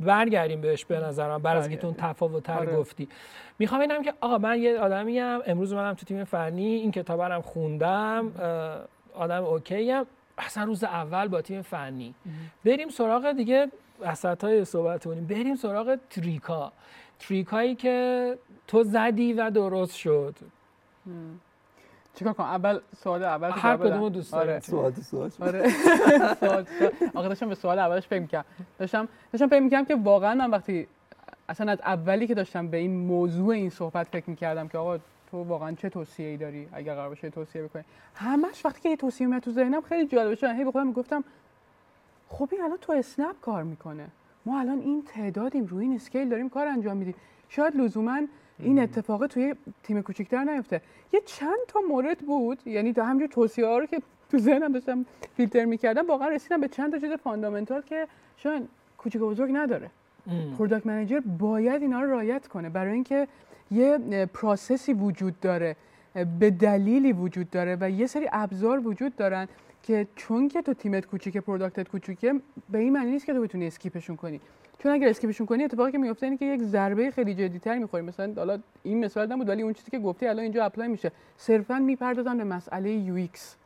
برگردیم بهش به نظر من، برای اینکه تون تفاوت‌تر گفتی. میخوام ببینم که آقا من یه آدمی ام امروز منم تو تیم فنی، این کتاب رو خوندم، آدم اوکی ام، اصلا روز اول با تیم فنی بریم سراغ دیگه وسطای صحبت کنیم، بریم سراغ تریکا، تریکایی که تو زدی و درست شد. چیکار کنم؟ اول سوال اول هر کدومو دوست دارم. سوال سوال آره سوال آقا داشتم به سوال اولش فکر می‌کردم، داشتم داشتم فکر می‌کردم که واقعا من وقتی اصلا از اولی که داشتم به این موضوع این صحبت فکر می‌کردم که آقا تو واقعا چه توصیه‌ای داری اگر قرار باشه توصیه بکنی، همش وقتی که یه توصیه میاد تو ذهنم خیلی جالب شد. هی به خودم میگفتم خب این الان تو اسنپ کار میکنه، ما الان این تعدادیم روی این اسکیل داریم کار انجام میدیم، شاید لزوما این اتفاق توی تیم کوچیک‌تر نیفته. یه چند تا مورد بود، یعنی تا همینجور توصیه‌ها رو که تو ذهنم داشتم فیلتر میکردم واقعا رسیدم به چند تا چیز فاندامنتال که شاید کوچیک و بزرگ نداره. پروداکت منیجر باید اینا رو رعایت کنه، برای اینکه یه پروسسی وجود داره، به دلیلی وجود داره و یه سری ابزار وجود دارن که چون که تو تیمت کوچیکه، پروداکتت کوچیکه، به این معنی نیست که تو بتونی اسکیپشون کنی. چون اگر اسکیپشون کنی اتفاقی که میفته اینه که یک ضربه خیلی جدی‌تر می‌خوری. مثلا حالا این مثال نبود ولی اون چیزی که گفتی الان اینجا اپلای میشه. صرفاً میپردازن به مسئله یو ایکس.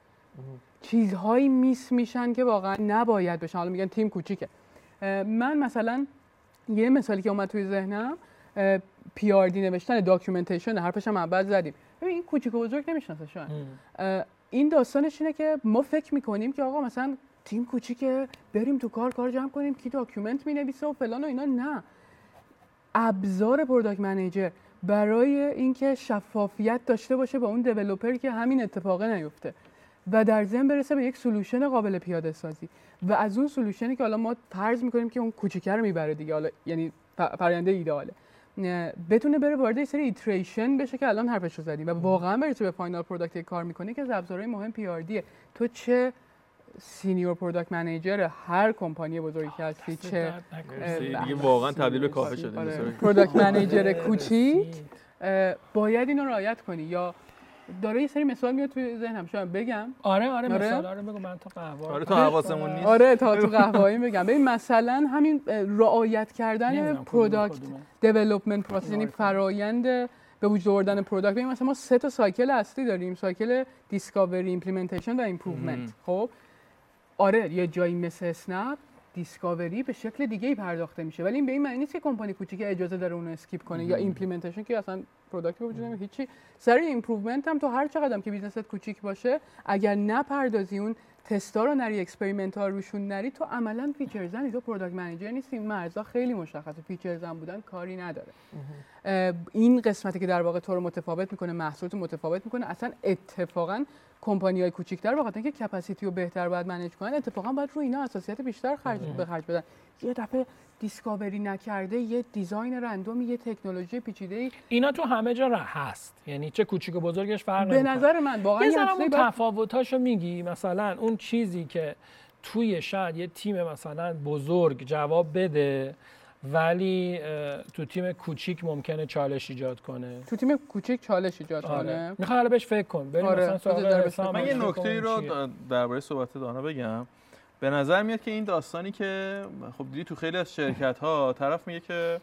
چیزهایی میس میشن که واقعاً نباید بشن. حالا میگن تیم کوچیکه. من مثلا یه مثالی که اومد توی ذهنم پی آر دی نوشتن، داکیومنتیشن، حرفش هم اول زدیم. ببین این کوچیک و بزرگ نمیشناسه شاید. این داستانش اینه که ما فکر میکنیم که آقا مثلا تیم کوچیکه، بریم تو کار کار جمع کنیم، کی داکیومنت مینویسه و فلان و اینا. نه، ابزار پروداکت منیجر برای اینکه شفافیت داشته باشه با اون دیولپر که همین اتفاق نیفته و در ضمن برسه به یک سولوشن قابل پیاده سازی و از اون سولوشنی که حالا ما فرض میکنیم که اون کوچیک‌تر میبره دیگه، حالا یعنی فرآیند ایده‌آله، بتونه بره وارد یه سری ایتریشن بشه که الان حرفش رو زدیم و واقعا برسه به فاینال پروداکت کار میکنه که از ابزارهای مهم پی آر دیه. تو چه سینیور پروداکت منیجر هر کمپانی بزرگی که هستی، چه دیگه واقعا تبدیل به کافه شده پروداکت منیجر کوچیک، باید اینو رعایت کنی. یا داره یه سری مثال میاد توی ذهنم، شاید بگم. آره آره مثال آره بگو، من تا قهوه آره تو حواسمون نیست. آره تا تو قهوه‌ای بگم. ببین مثلا همین رعایت کردن پروداکت دیولپمنت پروسس، یعنی فرآیند به وجود آوردن پروداکت. ببین مثلا ما سه تا سایکل اصلی داریم، سایکل دیسکاوری، ایمپلیمنتیشن و ایمپروومنت. خب آره یه جایی مثل اسنپ دیسکاوری به شکل دیگه‌ای پرداخته میشه، ولی این به این معنی نیست که کمپانی کوچیکی اجازه داره اون رو اسکیپ کنه. مم. یا ایمپلیمنتیشن که اصلا پروداکت به وجود نمیاد هیچی. سر ایمپروومنت هم تو هر چقدر هم که بیزنست کوچیک باشه، اگر نپردازی اون تستا رو نری، اکسپریمنتال روشون نری، تو عملاً فیچر زنی، تو پروداکت منیجر نیستی. مرزا خیلی مشخصه، فیچر زن بودن کاری نداره. این قسمتی که در واقع تو رو متفاوت میکنه، محصولت متفاوت میکنه، اصلا اتفاقاً کمپانی‌های کوچیک‌تر بخاطر اینکه کپاسیتی رو بهتر باید منیج کنن، اتفاقا باید روی اینا اساسیات بیشتر خرج به خرج بدن. یه دفعه دیسکاوری نکرده، یه دیزاین رندومی، یه تکنولوژی پیچیده‌ای، اینا تو همه جا هست، یعنی چه کوچیک و بزرگش فرق نمی‌کنه. به نظر من واقعا یه تفاوتاشو میگی، مثلا اون چیزی که توی شاید یه تیم مثلا بزرگ جواب بده ولی تو تیم کوچیک ممکنه چالش ایجاد کنه. تو تیم کوچیک چالش ایجاد آره. کنه. میخوام حالا بهش فکر کنم. بریم آره. مثلا سوال. من یه نکته‌ای رو درباره صحبت دانا بگم. به نظر میاد که این داستانی که خب دیدی تو خیلی از شرکت‌ها طرف میگه که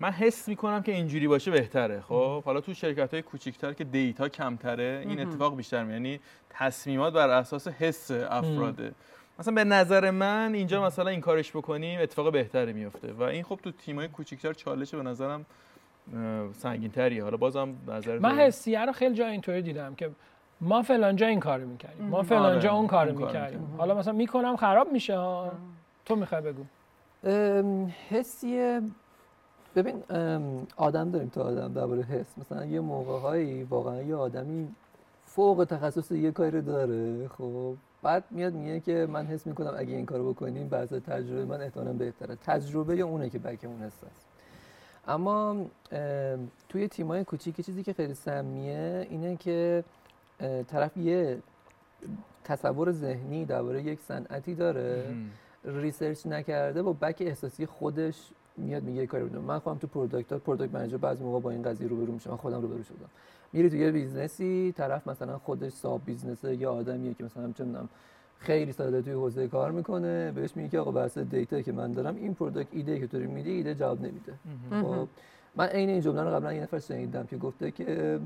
من حس میکنم که اینجوری باشه بهتره. خب حالا تو شرکت‌های کوچیک‌تر که دیتا کمتره این اتفاق بیشتر میاد، یعنی تصمیمات بر اساس حس افراده. مثلا به نظر من اینجا مثلا این کارش بکنیم اتفاق بهتری میفته و این خب تو تیم‌های کوچیک‌تر چالشه به نظرم سنگین‌تریه. حالا بازم نظر من حسیه رو خیلی جا اینطوری دیدم که ما فلانجا این کارو می‌کردیم، ما فلانجا اون کارو می‌کردیم، حالا مثلا می‌کنم خراب میشه ها. تو می‌خوای بگو؟ حسیه ببین آدم داریم تا آدم درباره حس، مثلا یه موقع‌هایی واقعا یه آدمی فوق تخصص یه کاری داره، خب بعد میاد میگه که من حس میکنم اگه این کارو بکنیم بعضی از تجربه من احتمالاً بهتره. تجربه اونه که بک اون حس است. اما توی تیمای کوچیک چیزی که خیلی سمیه اینه که طرف یه تصور ذهنی درباره یک صنعتی داره، ریسرچ نکرده، با بک احساسی خودش میاد میگه کاری بدونم. من خودم تو پروداکت پروداکت منیجر بعضی موقع با این قضیه روبرو میشم. من خودم روبرو شدم. میری تو یه بیزنسی، طرف مثلا خودش صاحب بیزنسه یا آدمیه که مثلا چه میدونم خیلی ساده توی حوزه کار میکنه، بهش میگه که آقا واسه دیتا که من دارم این پروداکت ایده که تو میدی ایده جواب نمیده. خب من عین این جمله رو قبلا یه نفر شنیدم که گفته که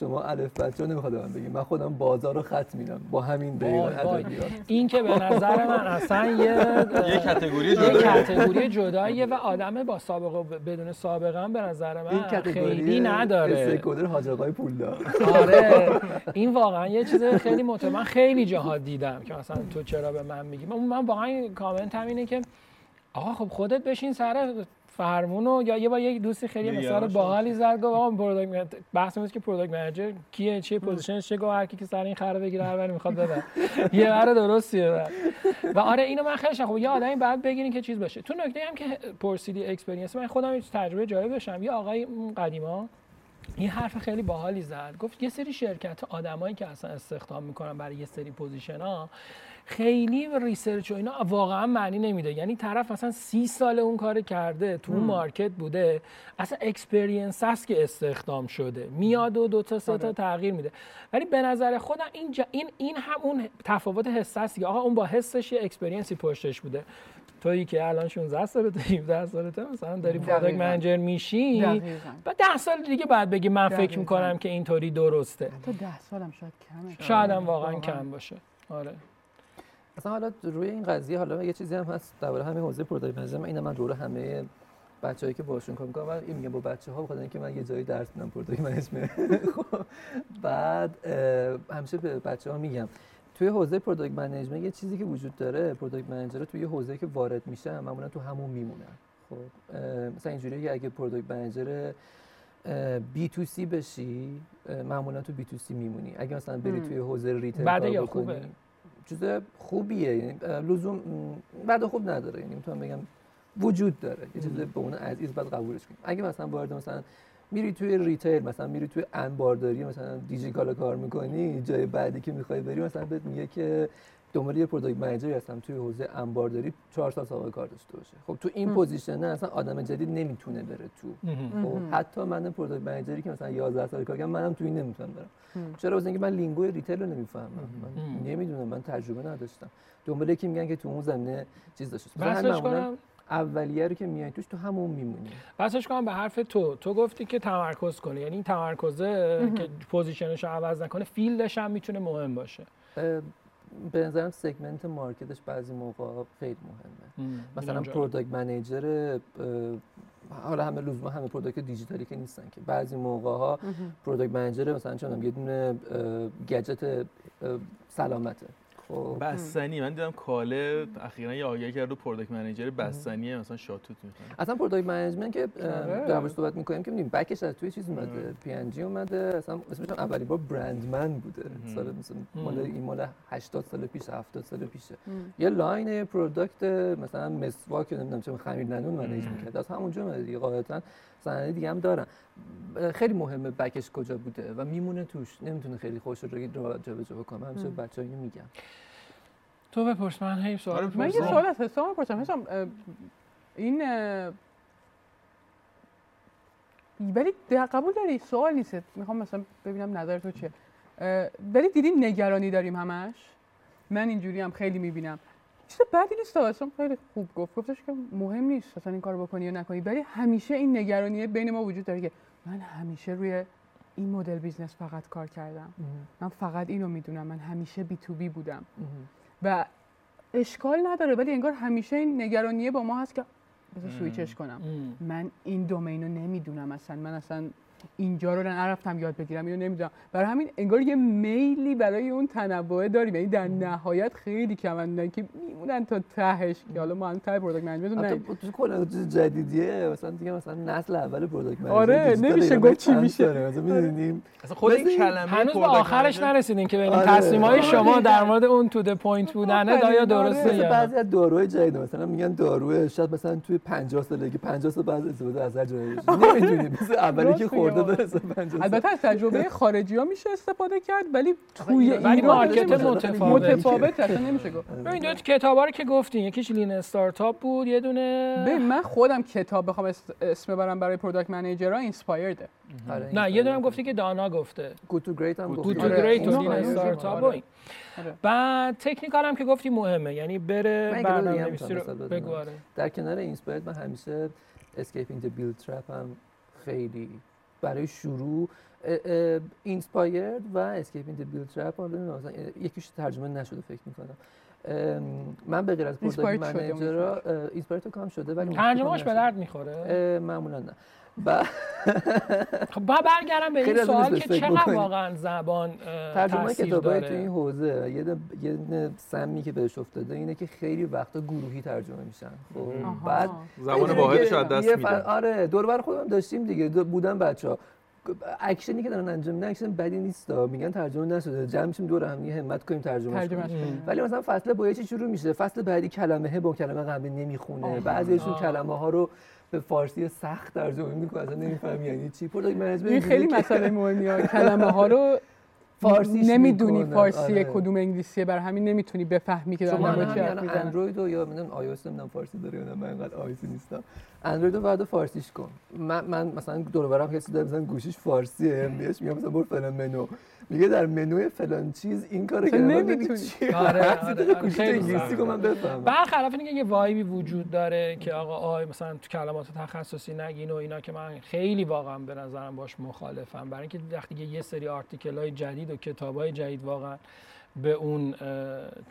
شما الف بچه‌ها نمیخواد من بگی، من خودم بازارو خط میدم با همین دقیقاً. این که به نظر من اصلا یه یه کاتگوری جداییه، کاتگوری جداییه و آدم با سابقه بدون سابقه هم به نظر من خیلی نداره. این کاتگوری حاج آقای پولدار. آره این واقعا یه چیز خیلی متفاوت. من خیلی جاها دیدم که مثلا تو چرا به من میگی؟ من واقعا کامنت هم اینه که آقا خب خودت بشین سر فرمونو. یا یه بار یک دوستی خیلی مثال باحالی زد، گفت آقا پروداکت بحث میشه که پروداکت منیجر کیه، چه پوزیشنش چه، گفت هر کی که سر این خره بگیره هر وری میخواد بده. یه بره درستیه بره. و آره اینو من خیلی خوب یه آدمی بعد بگیرین که چیز باشه. تو نکته هم که پرسیدی اکسپریانس، من خودم یه تجربه جالب داشتم. یه آقای قدیما این حرف خیلی باحالی زد، گفت یه سری شرکت آدمایی که اصلا استخدام میکنن برای یه سری پوزیشن‌ها خیلی ریسرچ و اینا واقعا معنی نمیده. یعنی طرف مثلا سی سال اون کار کرده، تو مارکت بوده، اصلا اکسپریانس هست که استخدام شده، میاد و دو تا سه تا تغییر میده. ولی به نظر خودم این این این هم اون تفاوت حس است که آقا اون با حسش یه اکسپریانسی پشتش بوده. تویی که الان شانزده سالته، هفده سالته، مثلا داری پروداکت منیجر میشی، بعد ده سال دیگه بعد بگی من فکر میکنم که اینطوری درسته. تا ده سالم شاید کمه، شاید هم واقعا کم باشه. آره اصلا حالا روی این قضیه حالا یه چیزی هم هست درباره همین حوزه پروداکت منیجر. من اینا من دور همه بچه‌ای که باشون کار می‌کنم من میگم با بچه‌ها بخاطر که من یه جایی درس میدم پروداکت منیجمنت. بعد همیشه به بچه‌ها میگم توی حوزه پروداکت منیجمنت یه چیزی که وجود داره، پروداکت منیجرها توی یه حوزه‌ای که وارد میشن معمولا تو همون میمونن. خب مثلا اینجوریه که اگه پروداکت منیجر بی تو سی بشی معمولا تو بی تو سی میمونی. اگه مثلا بری توی حوزه ریتیل کار بکنی چیز خوبیه، یعنی لزوم بعد خوب نداره، یعنی میتونم بگم وجود داره یه چیز به اون عزیز بعد قبولش کنیم. اگه مثلا وارد مثلا میری توی ریتیل، مثلا میری توی انبارداری، مثلا دیجیکالا کار میکنی، جای بعدی که میخوای بری مثلا بهت میگه که دنبال یه پروداکت منیجری هستم توی حوزه انبارداری چهار سال سابقه کار داشته باشه. خب تو این پوزیشن نه اصلا آدم جدید نمیتونه بره تو. خب حتی من پروداکت منیجری که مثلا یازده سال کار کردم منم تو این نمیتونم برم. چرا؟ واسه اینکه من لینگوی ریتیل رو نمیفهمم، من نمیدونم، من تجربه نداشتم. دنبال یکی میگن که تو اون زمینه چیز داشته باشه، اولیه رو که میای توش تو همون میمونی. بسش کنم به حرف تو. تو گفتی که تمرکز کنی، یعنی این تمرکزه که پوزیشنش رو عوض نکنه، فیلدش هم میتونه مهم باشه. به نظرم سگمنت مارکتش بعضی موقع خیلی مهمه. مثلا پروداکت منیجر حالا همه لزوما همه پروداکت دیجیتالی که نیستن، که بعضی موقع‌ها پروداکت منیجر مثلا چون یه دونه گجت سلامته خب بستنی. من دیدم کاله اخیراً یه آگهی کرد رو پروداکت منیجر بستنیه، مثلا شاتوت می‌کنه. اصلا پروداکت منیجمنت که در مورد صحبت می‌کنیم که می‌بینیم بکش از توی چیز اومده، پی ان جی اومده، اصلا اسمش هم اولین بار برندمن بوده، سال مثلا مال این مال هشتاد سال پیش، هفتاد سال پیشه. یه لاین پروداکت مثلا مسواک نمی‌دونم چه خمیر ننون منیج می‌کرد، از همونجا اومده دیگه. غالباً صنایع دیگه هم دارن. خیلی مهمه بکش کجا بوده و میمونه توش، نمیتونه خیلی خوش رو جابجا بکنه. همیشه بچه‌ها اینو میگن. تو بپرس. من هی سوال بپرسم. من یه سوال از حسام بپرسم. حسام این ولی قبول داری سوال نیست، میخوام مثلا ببینم نظر تو چیه. ولی دیدی نگرانی داریم همش، من اینجوری هم خیلی میبینم. چیز بعدی نیست، اصلا خیلی خوب گفت، گفتش که مهم نیست اصلا این کار بکنی یا نکنی، ولی همیشه این نگرانیه بین ما وجود داره که من همیشه روی این مدل بیزنس فقط کار کردم، ام. من فقط اینو میدونم، من همیشه بی تو بی بودم، ام. و اشکال نداره، ولی انگار همیشه این نگرانیه با ما هست که بذار سویچش کنم، ام. من این دومین رو نمیدونم، اصلا من اصلا اینجا رو نرفتم یاد بگیرم، اینو نمیدونم. برای همین انگار یه میلی برای اون تنوع داریم، یعنی در نهایت خیلی کمندن که میمونن تا تهش که حالا ما هم تای پروداکت منیجمنت نه تو کلا چیز جدیدیه، مثلا دیگه مثلا نسل اول پروداکت منیجمنت. آره نمیشه گفت چی میشه، مثلا می‌بینیم اصلا خود این کلمه هنوز به آخرش نرسیدیم که ببینیم تصمیم‌های شما در مورد اون تو د پوینت بودنه دا یا درسته. بعضی از داروهای جدید مثلا میگن داروی شاید مثلا توی پنجاه سالگی پنجاه سال بعد استفاده از جای نمیدونی مثلا اولی که البته از تجربه خارجی ها میشه استفاده کرد، ولی توی این مارکت متفاوت اصلا نمیشه گفت. ببین دو کتابا رو که گفتین، یکیش لین استارتاپ بود، یه دونه ببین من خودم کتاب بخوام اسم برم برای پروداکت منیجرها اینسپایرده، نه یه دونه هم گفتی که دانا گفته گود تو گریت هم گفت، گود تو گریت و لین استارتاپ. بعد تکنیکال هم که گفتی مهمه، یعنی بره برنامه‌نویسی رو بگواره. در کنار اینسپایرد من همیشه اسکیپینگ د بیلد ترپ هم خیلی برای شروع اینسپایرد و اسکیپینگ د بیلد ترپ اون یکیش ترجمه نشده فکر می‌کنم. من به غیر از پروداکت منیجرها اینسپایرد کم شده ولی ترجمه‌اش به درد می‌خوره معمولا نه. خب با برگردم به این سوال که چقدر واقعا زبان ترجمه کتابای تو این حوزه یه یه سمی که بهش افتاده اینه که خیلی وقتا گروهی ترجمه میشن، خب بعد زبان واحدش از دست میدن. آره دور بر خودم داشتیم دیگه، بودن بچه‌ها اکشنی که دارن انجام میدن اکشن بدی نیست، میگن ترجمه نشده جمع میشیم دور هم دیگه همت کنیم ترجمهش کنیم، ولی مثلا فصل با یه چی شروع میشه، فصل بعدی کلمه با کلمه قبلی نمیخونه، بعضیشون کلمه‌ها رو به فارسی سخت ترجمه می‌کنه اصلا نمی‌فهم یعنی چی. پروداکت منیجمنت این خیلی مسئله مهمیه، کلمه‌ها رو فارسی نمی‌دونی، فارسی کدوم انگلیسیه، بر همین نمی‌تونی بفهمی که دارن چه حرفی می‌زنن. اندروید یا میدونم آی او اس نمی‌دونم فارسی داره یا نه، من انقدر آی او اس نیستم. اندروید رو بعدا فارسیش کن. من من مثلا دور برم کسی داره مثلا گوشیش فارسیه، بهش میگم مثلا برو فلان منو، میگه در منوی فلان چیز این کارو کردن نمی‌تونی. آره آره گوشی انگلیسی رو من بفهمم. برخلاف اینکه یه وایبی وجود داره که آقا آی مثلا تو کلمات تخصصی نگین و اینا که من خیلی واقعا به نظرم باش مخالفم، برای اینکه وقتی یه سری آرتیکل‌های جدید و کتاب‌های جدید واقعا به اون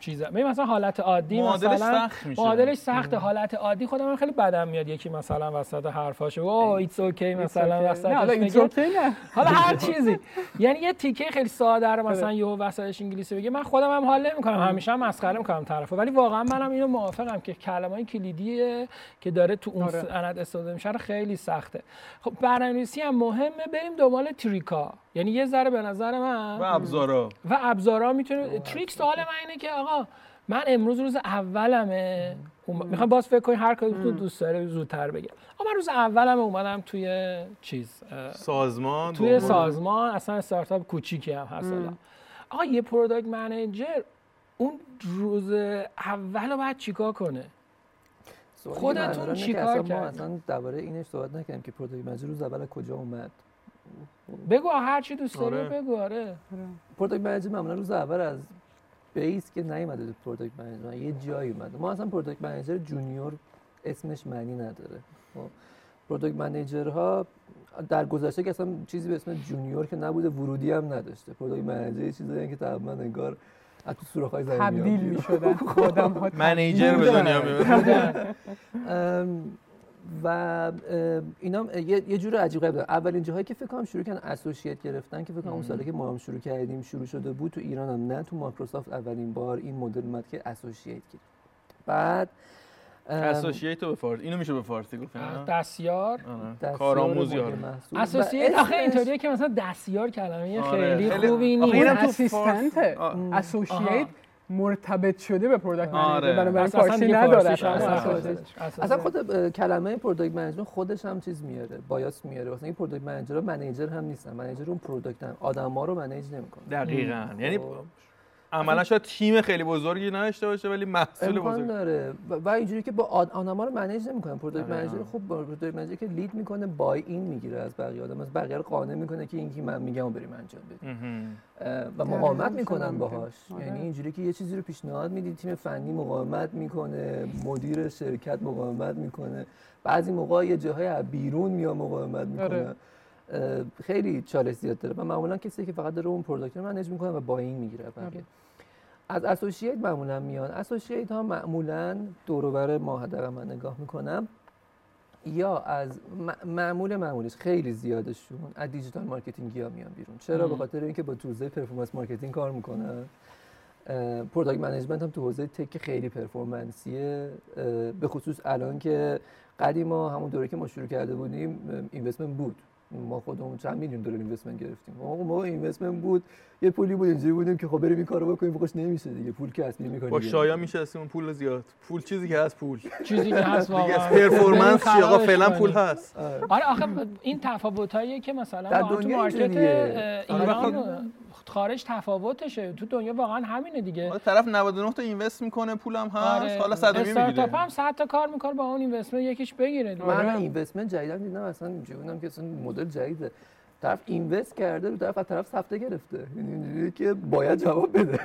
چیزا می مثلا حالت عادی معادلش سخت میشه، معادلش سخت حالت عادی خودم خیلی بدم میاد یکی مثلا وسط حرفاشه او ایتس اوکی مثلا وسط حالا ایتس اوکی نه حالا هر چیزی، یعنی یه تیکه خیلی ساده رو مثلا یهو وسطش انگلیسی بگه، من خودم هم حال نمیکنم، همیشه هم مسخره میکنم طرفو، ولی واقعا منم اینو موافقم که کلمه‌های کلیدیه که داره تو اون سند استفاده میشه رو خیلی سخته. خب برنامه‌نویسی هم مهمه، بریم دنبال تریکا، یعنی یه ذره به نظر من و ابزارا و ابزارا میتونه تریک. سوال من اینه که آقا من امروز روز اولمه، میخوام باز فکر کنید هر کاری تو دوست داره زودتر بگم، آقا من روز اولمه اومدم توی چیز سازمان، توی سازمان اصلا استارتاپ کوچیکی هم هست، آقا یه پروداکت منیجر اون روز اولو بعد چیکار کنه؟ خودتون چیکار کردین؟ اصلا درباره اینش صحبت نکردیم که پروداکت منیجر روز اول کجا اومد. بگو هر چی دوست داری. آره. بگو آره. آره. پروداکت منیجر معمولا روز اول از بیس که نیومده پروداکت منیجر، یه جایی اومده. ما اصلا پروداکت منیجر جونیور اسمش معنی نداره. خب پروداکت منیجرها در گذشته که اصلا چیزی به اسم جونیور که نبوده، ورودی هم نداشته. پروداکت منیجر یه چیزیه که تقریبا انگار از تو سوراخ‌های زمین تبدیل می‌شدن. آدم‌ها منیجر به دنیا می‌آمدن. و اینا یه جور عجیب غریب دارن. اولین جاهایی که فکر کنم شروع کردن اسوسییت گرفتن که فکر کنم اون سالی که ما هم شروع کردیم شروع شده بود، تو ایران هم نه تو مایکروسافت اولین بار این مدل اومد که اسوسییت گرفت. بعد اسوسییت رو به فارسی اینو میشه به فارسی گفت دستیار، کارآموز یار. اسوسییت آخه اینطوریه که مثلا دستیار کلمه خیلی خوبی نیست، اینم تو اسیستنت اسوسییت مرتبط شده به پروداکت منیجمنت، بنابراین فارسی نداره اصلا. خود کلمه پروداکت منیجمنت خودش هم چیز میاره، بایاس میاره، واسه اینکه پروداکت منیجرها منیجر هم نیستن، منیجر اون پروداکتن، آدما رو منیج نمیکنه. دقیقاً، یعنی عملا شاید تیم خیلی بزرگی نداشته باشه ولی محصول بزرگ داره و اینجوری که با آدما رو منیج نمی‌کنه. پروداکت منیجر خوب پروداکت منیجر که لید میکنه، بای این میگیره از بقیه آدم، از بقیه رو قانع میکنه که این که من میگم بریم انجام بدیم و مقاومت میکنن باهاش. یعنی اینجوری که یه چیزی رو پیشنهاد میدی، تیم فنی مقاومت میکنه، مدیر شرکت مقاومت میکنه، بعضی موقع یه جاهای از بیرون میام مقاومت میکنه. خیلی چالش زیاد داره و معمولا کسی که فقط داره اون پروداکت رو منیج میکنه و با این میگیره. از اسوسییت معمولا میان، اسوسییت ها معمولا دور و بر ما حداقل من نگاه میکنم یا از معمول معمولش خیلی زیادشون از دیجیتال مارکتینگ ها میان بیرون. چرا؟ به خاطر اینکه با توزیع پرفورمنس مارکتینگ کار میکنن. پروداکت منیجمنت هم تو حوزه تک خیلی پرفورمنسیه، به خصوص الان که قدیما همون دوره که ما شروع کرده بودیم اینوستمنت بود، ما خودمون چند میلیون دلار اینوستمنت گرفتیم. ما ما اینوستمنت بود، یه پولی بود اینجوری بودیم که خب بریم این کارو بکنیم، بخش نمیشه دیگه، پول که اصلا نمی‌کنیم. با شایان می‌شستیم اون پول زیاد. پول چیزی که هست پول. چیزی که هست واقعا. پرفورمنس چی آقا فعلا پول هست. آره آخه این تفاوتاییه که مثلا تو مارکت ایران خارج تفاوتشه، تو دنیا واقعا همینه دیگه. طرف نود و نه تا اینوست میکنه، پولم هست، حالا صد میلیون میگیره. استارتاپ هم صد تا کار میکنه با اون اینوستمنت یکیش بگیره. من اینوستمنت جدیدا دیدم اصلا جوونم که اصلا مدل جدیده، طرف اینوست کرده رو طرف از طرف سفته گرفته، یعنی اینجوری که باید جواب بده.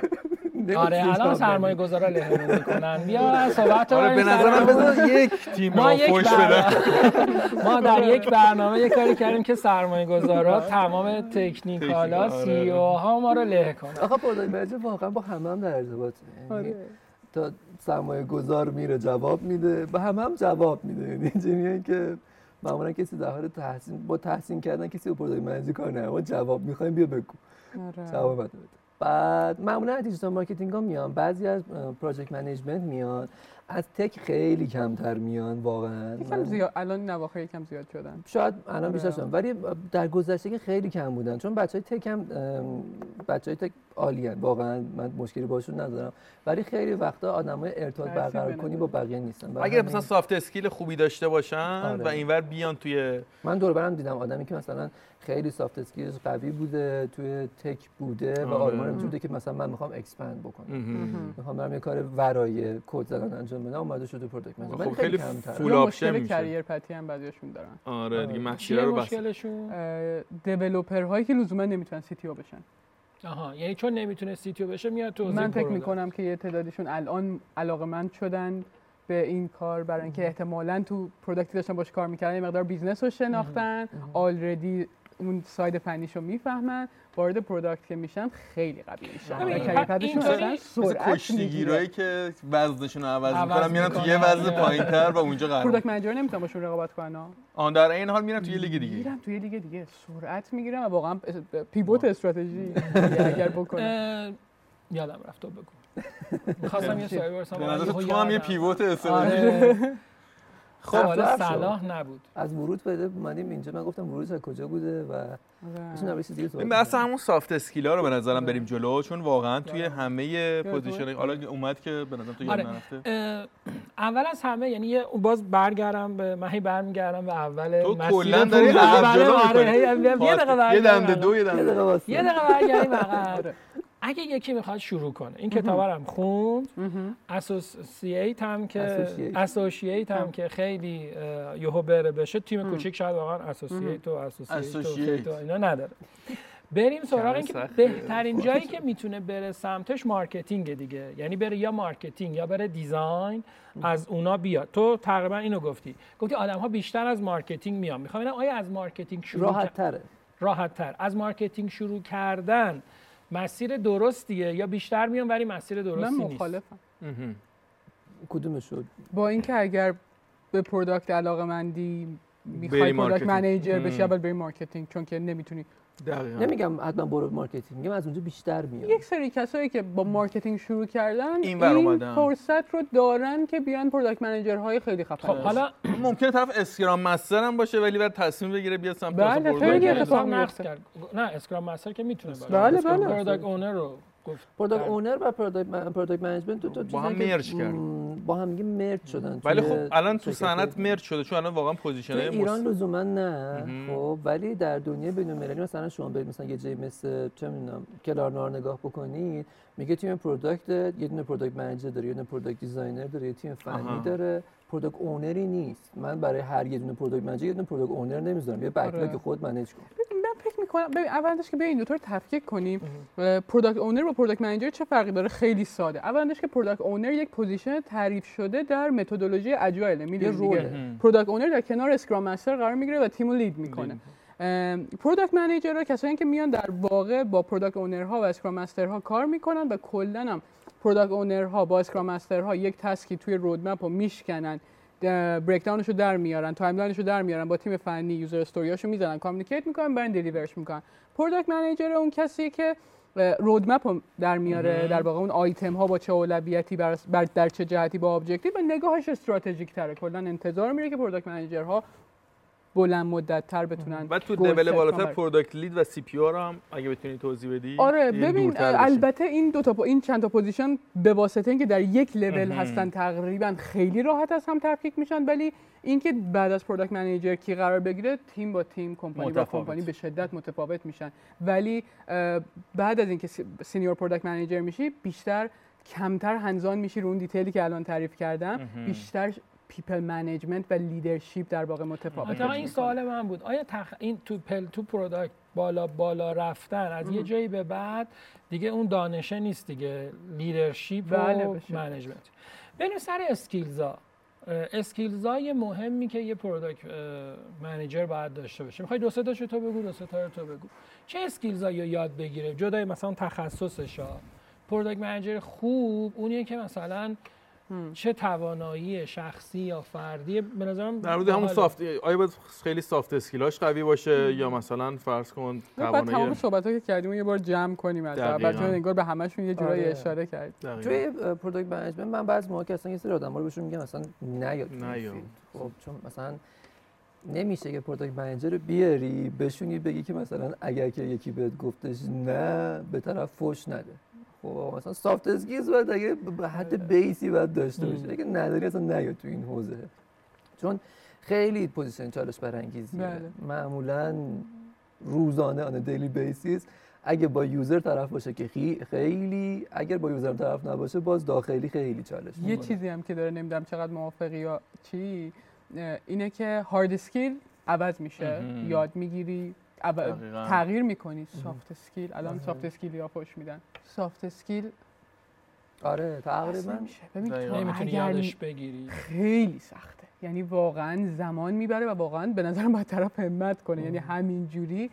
آره الان سرمایه گذارا لهمون میکنن. بیا صحبت آره به نظرم بذار یک تیم ما فوش بده. ما در یک برنامه یک کاری کردیم که سرمایه گذارا تمام تکنیکالا سی او ها ما رو له کنن. آقا پروداکت منیجر واقعا با همه هم در ارتباطه، یعنی تا سرمایه گذار میره جواب میده، به همه هم جواب میده. یعنی اینجوریه که معمولا کسی در حال تحسین با تحسین کردن کسی رو پروداکت منیجر کار نه، ما جواب میخوایم بیا بگو جواب بده. بعد معمولا از دیجیتال مارکتینگ ها میان، بعضی از پروژکت منیجمنت میان، از تک خیلی کمتر میان واقعا. یکم زیاد الان نواخه یکم زیاد شدن. شاید الان بیشتر شدن ولی در گذشته که خیلی کم بودن، چون بچهای تک هم بچهای تک عالیه واقعا، من مشکلی باشون ندارم ولی خیلی وقتا آدمای ارتباط برقرار کنی با بقیه نیستن. اگه مثلا سافت اسکیل خوبی داشته باشن آره. و اینور بیان توی من دور برم دیدم آدمی که مثلا خیلی سافت اسکیلش قوی بوده توی تک بوده و آرمان اینجوریه که مثلا من میخوام اکسپند بکنم، میخوام برم یه کار ورای کد زدن انجام بدم، اومده شده پروداکت منیجر. خب خیلی فول آپشن میشه. کریر پتی هم بعضیاشون دارن. آره دیگه مسیرا رو بس دیولپرهایی که لزوما نمیتونن سی تی او بشن. آها یعنی چون نمیتونه سی تی او بشه میاد توزیع. من فکر میکنم که یه تعدادیشون الان علاقه‌مند شدن به این کار برای اینکه احتمالاً تو پروداکتی داشتن باش کار میکردن، یه مقدار بیزنس رو شناختن، آلردی اون ساید فنیشو میفهمن، وارد پروداکت که میشن خیلی قوی میشن. این طوری کشتیگیرایی که وزنشون رو عوض میکنن میرن تو یه وزن پایین‌تر و اونجا قرار. پروداکت منیجر نمیتونن باشون رقابت کنن. آن در این حال میرن تو یه لیگ دیگه. میرن تو یه لیگ دیگه، سرعت میگیرن و واقعا پیوت استراتژی اگر بکنن. یادم رفت تو بگو. می‌خواستم یه سایه برسم. به نظر تو هم یه پیوت استراتژی. خب صلاح نبود. از ورود بده اومدیم اینجا، من گفتم ورودش از کجا بوده و چون نباید دیگه صحبت. بس همون سافت اسکیلا رو به نظرم بریم جلو، چون واقعا توی همه پوزیشن حالا اومد که به نظرم تو یاد نرفته. اول از همه یعنی باز برگردم به من هی برمیگردم به اول مسیر. تو کلا داری از جلو می‌کنی. یه دقیقه برگردم. یه دنده دو یه دنده واسه. یه دقیقه برگردیم بغل. اگه یکی میخواد شروع کنه این کتابارم خوند، اسوسییت هم که اسوسییت هم که خیلی یهو بره بشه تیم کوچیک شاید واقعا اسوسییت و اسوسییت و اینا نداره. بریم سراغ این که بهترین جایی که میتونه بره سمتش مارکتینگ دیگه، یعنی بره یا مارکتینگ یا بره دیزاین، از اونا بیاد. تو تقریبا اینو گفتی گفتی آدم‌ها بیشتر از مارکتینگ میان. میخوام ببینم آیا از مارکتینگ شروع راحت‌تره راحت‌تر از مارکتینگ شروع کردن مسیر درستیه یا بیشتر میام ولی مسیر درستی نیست؟ من مخالفم. کدومش شد؟ با اینکه اگر به پروداکت علاقه‌مندی میخوای پروداکت منیجر بشی اول بری مارکتینگ، چون که نمیتونی. نمیگم حتما برو مارکتینگ، میگم از اونجا بیشتر میاد. یک سری کسایی که با مارکتینگ شروع کردن این, این فرصت رو دارن که بیان پروداکت منیجرهای خیلی خفن. خب حالا ممکنه طرف اسکرام مستر هم باشه ولی بعد تصمیم بگیره بیاد سمت پروداکت. بله خیلی اتفاق میفته. نه اسکرام مستر که میتونه باشه. بله بله. پروداکت اونر رو پروداکت اونر و پروداکت منیجمنت دو تا با هم مرج کرد، با هم دیگه مرج شدن. ولی خب الان تو صنعت مرج شده، چون الان واقعا پوزیشن‌های ایران لزوما نه. خب ولی در دنیای بین‌المللی مثلا شما برید مثلا یه جایی مثل چه می‌دونم کلارنار نگاه بکنید، میگه تیم پروداکت یه دونه پروداکت منیجر داره، یه دونه پروداکت دیزاینر داره، یه تیم فنی داره، پروداکت اونری نیست. من برای هر یه دونه پروداکت منیجر یه دونه پروداکت اونر نمی‌ذارم، یه بکلاگ خود منیج کنم. فکر می‌کنم ببین اولش که بیا این دو تا رو تفکیک کنیم. پروداکت اونر و پروداکت منیجر چه فرقی داره؟ خیلی ساده. اولش که پروداکت اونر یک پوزیشن تعریف شده در متدولوژی اجایل، میگه رول. پروداکت اونر در کنار اسکرام مستر قرار میگیره و تیمو لید میکنه. پروداکت منیجر ها کسایی که میان در واقع با پروداکت اونرها و اسکرام مسترها کار میکنن و کلاً هم پروداکت اونرها با اسکرام مسترها یک تسکی توی رودمپ رو میشکنن، بریکداونشو در میارن، تایملاینشو در میارن، با تیم فنی یوزر استوریاشو میذارن، کامیونیکیت میکنن، برن دلیورش میکنن. پروداکت منیجر اون کسیه که رودمپو در میاره، در واقع اون آیتم ها با چه اولویتی بر در چه جهتی با ابجکتیو، و نگاهش استراتژیک تره. کلا انتظار میره که پروداکت منیجرها بلند مدت تر بتونن. و تو لول بالاتر پروداکت لید و سی پی آر هم اگه بتونی توضیح بدی. آره ببین البته این دو تا این چند تا پوزیشن به واسطه اینکه در یک لول هستن تقریبا خیلی راحت از هم تفکیک میشن، ولی اینکه بعد از پروداکت منیجر کی قرار بگیره تیم با تیم، کمپانی متفاوت. با کمپانی به شدت متفاوت میشن، ولی بعد از اینکه سینیور پروداکت منیجر میشی بیشتر کمتر هنزان میشی رو اون دیتیلی که الان تعریف کردم، بیشتر پیپل منیجمنت و لیدرشپ در واقع متفاوته. مثلا این سوال من بود، آیا تخ... این تو پل تو پروداکت بالا بالا رفتن از ام. یه جایی به بعد دیگه اون دانشه نیست دیگه، لیدرشپ و منیجمنت. ببین سر اسکیلزا، اسکیلزای مهمی که یه پروداکت منیجر باید داشته باشه. می‌خوای دو سه تاشو تو بگو، دو سه تا رو تو بگو. چه اسکیلزایی رو یاد بگیره جدای مثلا تخصصش ها؟ پروداکت منیجر خوب اونیه که مثلا چه توانایی شخصی یا فردی به نظرم در مورد همون سافت، آیا باید خیلی سافت اسکیلاش قوی باشه مم. یا مثلا فرض کن توانایی. بعد تمام صحبت‌ها که کردیم یه بار جمع کنیم، مثلا بعد انگار به همه‌شون یه جورایی اشاره کرد. توی پروداکت منیجمنت من بعضی موقع اصلا یه سری آدم‌ها رو بهشون میگم مثلا نیاد نیاد خب، چون مثلا نمیشه که پروداکت منیجر رو بیاری بهشون بگی که مثلا اگر که یکی بهت گفتش نه به طرف فوش نده. خب مثلا سافت اسکیلز باید اگه به حد بیسی باید داشته باشه، اگه نداری اصلا نیا تو این حوزه، چون خیلی پوزیشن چالش برانگیزیه. معمولا روزانه آن دیلی بیسیس اگه با یوزر طرف باشه که خیلی، اگر با یوزر طرف نباشه باز داخلی خیلی چالش. یه چیزی هم که داره، نمیدونم چقدر موافقی یا چی، اینه که هارد اسکیل عوض میشه، یاد میگیری، تغییر میکنی. سافت اسکیل الان سافت اسکیل یا پوش میدن سافت اسکیل. آره تقریبا نمیتونی یادش بگیری، خیلی سخته، یعنی واقعا زمان میبره و واقعا به نظرم باید طرف همت کنه. یعنی همین جوری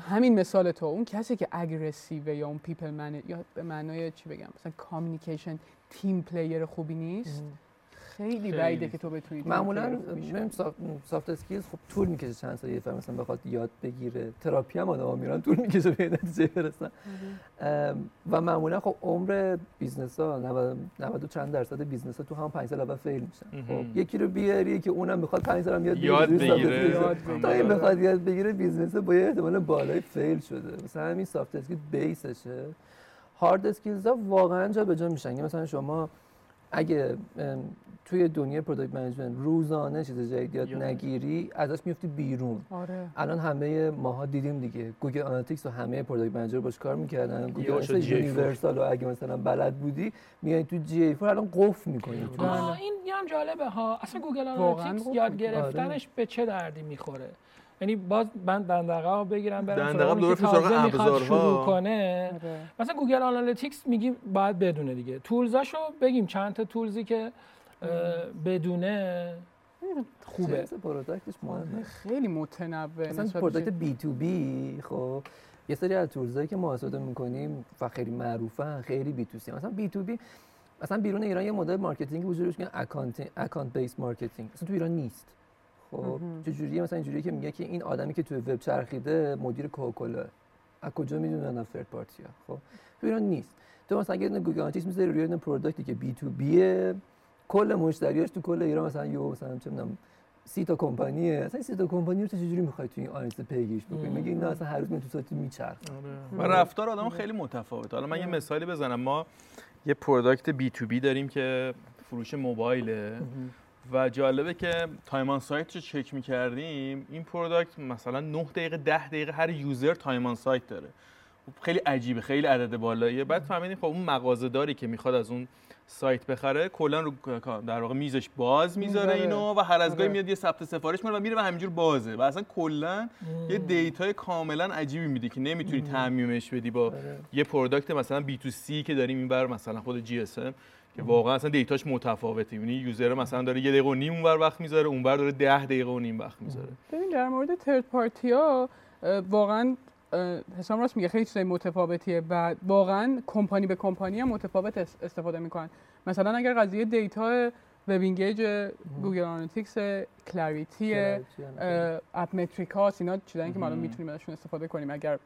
همین مثال تو اون کسی که اگریسیو یا اون پیپل من یا به معنای چی بگم مثلا کامیونیکیشن تیم پلیر خوبی نیست، خیلی بعیده که تو بتونی. معمولا میگم سافت اسکیلز خب طول میکشه چند سال یه فرد مثلا بخواد یاد بگیره، تراپی هم آدم‌ها میرن طول میکشه به نتیجه برسن، و معمولا خب عمر بیزنس‌ها نود و چند درصد بیزنس‌ها تو هم پنج سال اول فیل میشن. خب یکی رو بیاری که اونم بخواد پنج سال هم یاد بگیره، یاد بگیره تا این بخواد یاد بگیره بیزنس با یه احتمال بالای فیل شده. مثلا همین سافت اسکیل بیسشه. هارد اسکیلزها واقعا جا به جا میشن. مثلا شما اگه توی دنیای پروداکت منیجمنت روزانه چیز جدید یاد نگیری ازش میفتی بیرون. آره. الان همه ماها دیدیم دیگه گوگل آنالیتیکس و همه پروداکت منیجر باش کار میکردن. گوگل مثلا یونیورسال و اگه مثلا بلد بودی میای تو جی ای فور الان قفل میکنی. این هم جالبه ها. اصلا گوگل آنالیتیکس یاد گرفتنش آره. به چه دردی میخوره؟ یعنی باز من دندقه‌ها بگیرم برام دندقه‌ها سراغ ابزارها کنه. آره. مثلا گوگل آنالیتیکس میگیم باید بدونه دیگه. تولزاشو بگیم چند تا تولزی که بدونه خوبه. پروداکتش مهمه، خیلی متنوع. مثلا پروداکت بی تو بی خب یه سری از تولزایی که ما استفاده می‌کنیم و خیلی معروفه، خیلی بی تو سی. مثلا بی تو بی مثلا بیرون ایران یه مدل مارکتینگ وجودش که اکانت اکانت بیس مارکتینگ مثلا تو ایران نیست. خب چه جوریه؟ مثلا اینجوریه که میگه که این آدمی که توی وب چرخیده مدیر کوکاکولا، از کجا میدونن افرد پارتی‌ها؟ خب تو ایران نیست. تو مثلا اگه گوگل آنالیتیکس می‌ذاری روی پروداکتی که بی تو بیه، کل مشتریاش تو کل ایران مثلا یو مثلا چه می‌دونم سی تا کمپانیه، اصلا سی تا کمپانی رو تو چجوری می‌خوای تو این آنالیز پیگیرش بکنی؟ مگه اینا اصلا هر روز میتونن تو سایت میچرخن؟ و رفتار آدم‌ها خیلی متفاوته. حالا من یه مثالی بزنم، ما یه پروداکت بی تو بی داریم که فروش موبایله و جالبه که تایم آن سایت رو چک می‌کردیم، این پروداکت مثلا نه دقیقه ده دقیقه هر یوزر تایم آن سایت داره. خیلی عجیبه، خیلی عدد بالاییه. بعد فهمیدیم خب اون مغازه‌داری که می‌خواد از اون سایت بخره کلا رو در واقع میزش باز میذاره اینو و هر از گاهی میاد یه ثبت سفارش می‌کنه و میره و همینجور بازه و اصلا کلا یه دیتای کاملا عجیبی میده که نمیتونی تعمیمش بدی با بره. یه پروداکت مثلا بی تو سی که داریم اینور مثلا خود جی اس ام که واقعا اصلا دیتاش متفاوته، یعنی یوزر مثلا داره یه دقیقه و نیم اونور وقت میذاره، اونور داره ده دقیقه و نیم وقت میذاره. ببین در مورد ترد پارتی‌ها واقعا حسام راست میگه، خیلی چیزای متفاوتیه و واقعا کمپانی به کمپانی هم متفاوت استفاده میکنن. مثلا اگر قضیه دیتا وب اینگیج، گوگل آنالیتیکس، کلاریتی، اپ متریک هاست، اینا چیزایی که ما الان میتونیم ازشون استفاده کنیم. اگر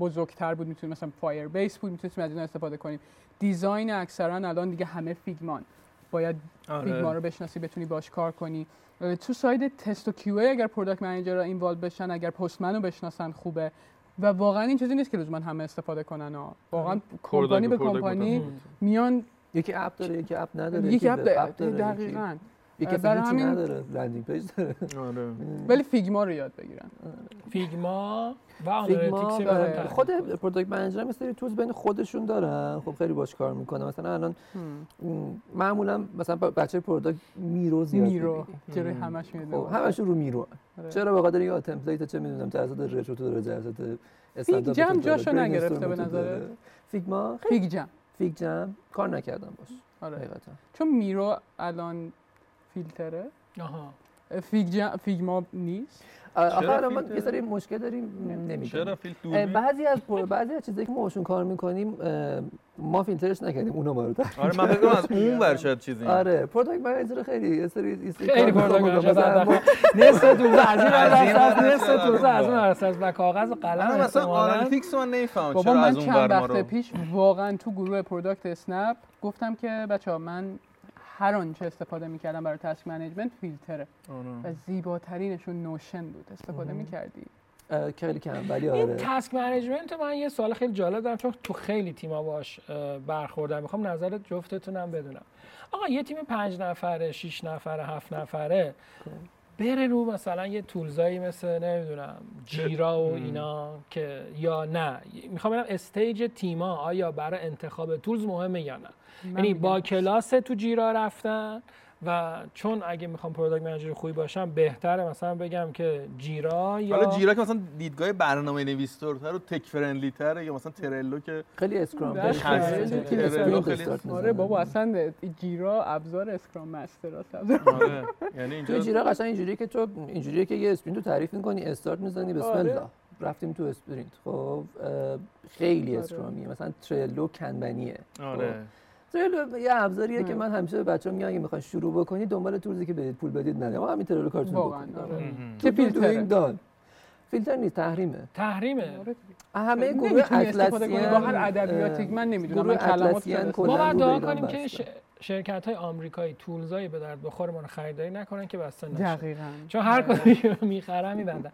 بزرگتر بود میتونیم مثلا فایر بیس بود، میتونیم از اینا استفاده کنیم. دیزاین اکثرا الان دیگه همه فیگمان، باید فیگما رو بشناسی بتونی باش کار کنی. تو ساید تست و کیو ای اگر پروداکت منیجر را اینوالو بشن، اگر پستمن رو بشناسن خوبه و واقعا این چیزی نیست که لزوما همه استفاده کنن ها. واقعا کمپانی به کمپانی میان، یکی اپ داره یکی اپ نداره، یکی اپ داره دقیقاً، یکی اپ نداره لندینگ پیج داره، ولی فیگما رو یاد بگیرن، فیگما و آنالیتیکس رو. خود پروداکت منیجر مثلا تولز بین خودشون دارن، خب خیلی باش کار میکنه. مثلا الان معمولا مثلا بچه پروداکت میرو زیاد میرو جوری همش میاد، خب همش رو میرو. چرا؟ به خاطر اینکه تمپلیت چه میدونم تعداد رترو تو داره، تعداد استاندارد فیگما جاشو نگرفته به نظر فیگما. فیگجم فیگجم کار نکردم باش. آره حقیقتا چون میرو الان فیلتره. آها فیگجم فیگما نیست. آخه ما یه سری مشکل داریم نمیدونم بعضی از بعضی از چیزایی که ما باشون کار میکنیم ما فیلترش نکردیم، اونا ما رو تحقیق. آره من فکر از اون ور شاید چیزی. آره پروداکت منیجر خیلی یه سری خیلی پروداکت مثلا نصف تو بعضی وقتا نصف تو از اون اساس و کاغذ و قلم. مثلا آنالیتیکس من نمیفهمم چرا از اون ور ما رو. وقت پیش واقعا تو گروه پروداکت اسنپ گفتم که بچه‌ها من هر آنچه استفاده میکردم برای تاسک منیجمنت فیلتره و زیباترینشون نوشن بود. استفاده میکردی؟ خیلی کم ولی آره. این تاسک منیجمنت من یه سوال خیلی جالب دارم چون تو خیلی تیم‌ها باش برخوردم، میخوام نظر جفتتونم بدونم. آقا یه تیم پنج نفره، شش نفره، هفت نفره بره رو مثلا یه تولزایی مثل نمیدونم جیرا و اینا که یا نه، میخوام ببینم استیج تیما آیا برای انتخاب تولز مهمه یا نه؟ یعنی با کلاس تو جیرا رفتن و چون اگه میخوام پروداکت منیجر خوبی باشم بهتره مثلا بگم که جیرا یا حالا جیرا که مثلا دیدگاه برنامه نویس‌تره رو تک فرندلی تره، یا مثلا ترلو که خیلی اسکرام هست. آره بابا اصلا جیرا ابزار اسکرام مستر است. آره یعنی اینجا جیرا اصلا اینجوریه که تو اینجوریه که یه اسپرینت رو تعریف می‌کنی، استارت می‌زنی، بسم الله رفتیم تو اسپرینت. خب خیلی اسکرامیه. مثلا ترلو کنبنیه. آره ترلو یه ابزاریه که من همیشه به بچه‌ها میگم اگه می‌خواید شروع بکنید دنبال تولزی که بدید پول بدید نده، ما همین ترلو کارتون بکنید. چه فیلترینگ داد؟ فیلتر نیست، تحریمه. تحریمه. همه گروه اطلسیان با هر ادبیاتی من نمیدونم من کلمات ما بعد دعا کنیم که شرکت‌های آمریکایی تولزای به درد بخور ما رو خریداری نکنن که بسته نشه. دقیقاً. چون هر کاری می‌خرم می‌بندن.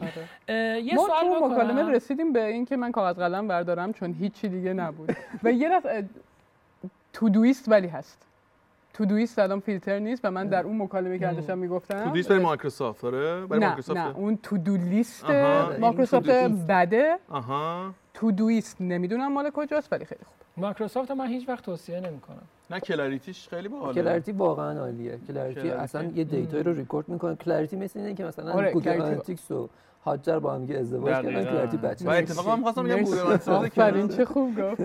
یه سوال با کلمه رسیدیم به این که من کاغذ قلم بردارم چون هیچی دیگه نبود. و یه راست تودویست ولی هست. تودویست الان فیلتر نیست و من در اون مکالمه که داشتم میگفتم تودویست برای مایکروسافت. آره برای مایکروسافت. نه نه اون تودولیست مایکروسافت بده. آها تودویست نمیدونم مال کجاست ولی خیلی خوب. مایکروسافت من هیچ وقت توصیه نمیکنم. نه کلاریتیش خیلی باحاله. کلاریتی واقعا عالیه. کلاریتی اصلا یه دیتا رو ریکورد میکنه. کلاریتی مثل اینه که مثلا گوگل آنالیتیکس و هاجر با هم دیگه ازدواج کردن. کلاریتی بچه‌ها. من اتفاقا می‌خواستم بگم گوگل آنالیتیکس این چه خوب گفت.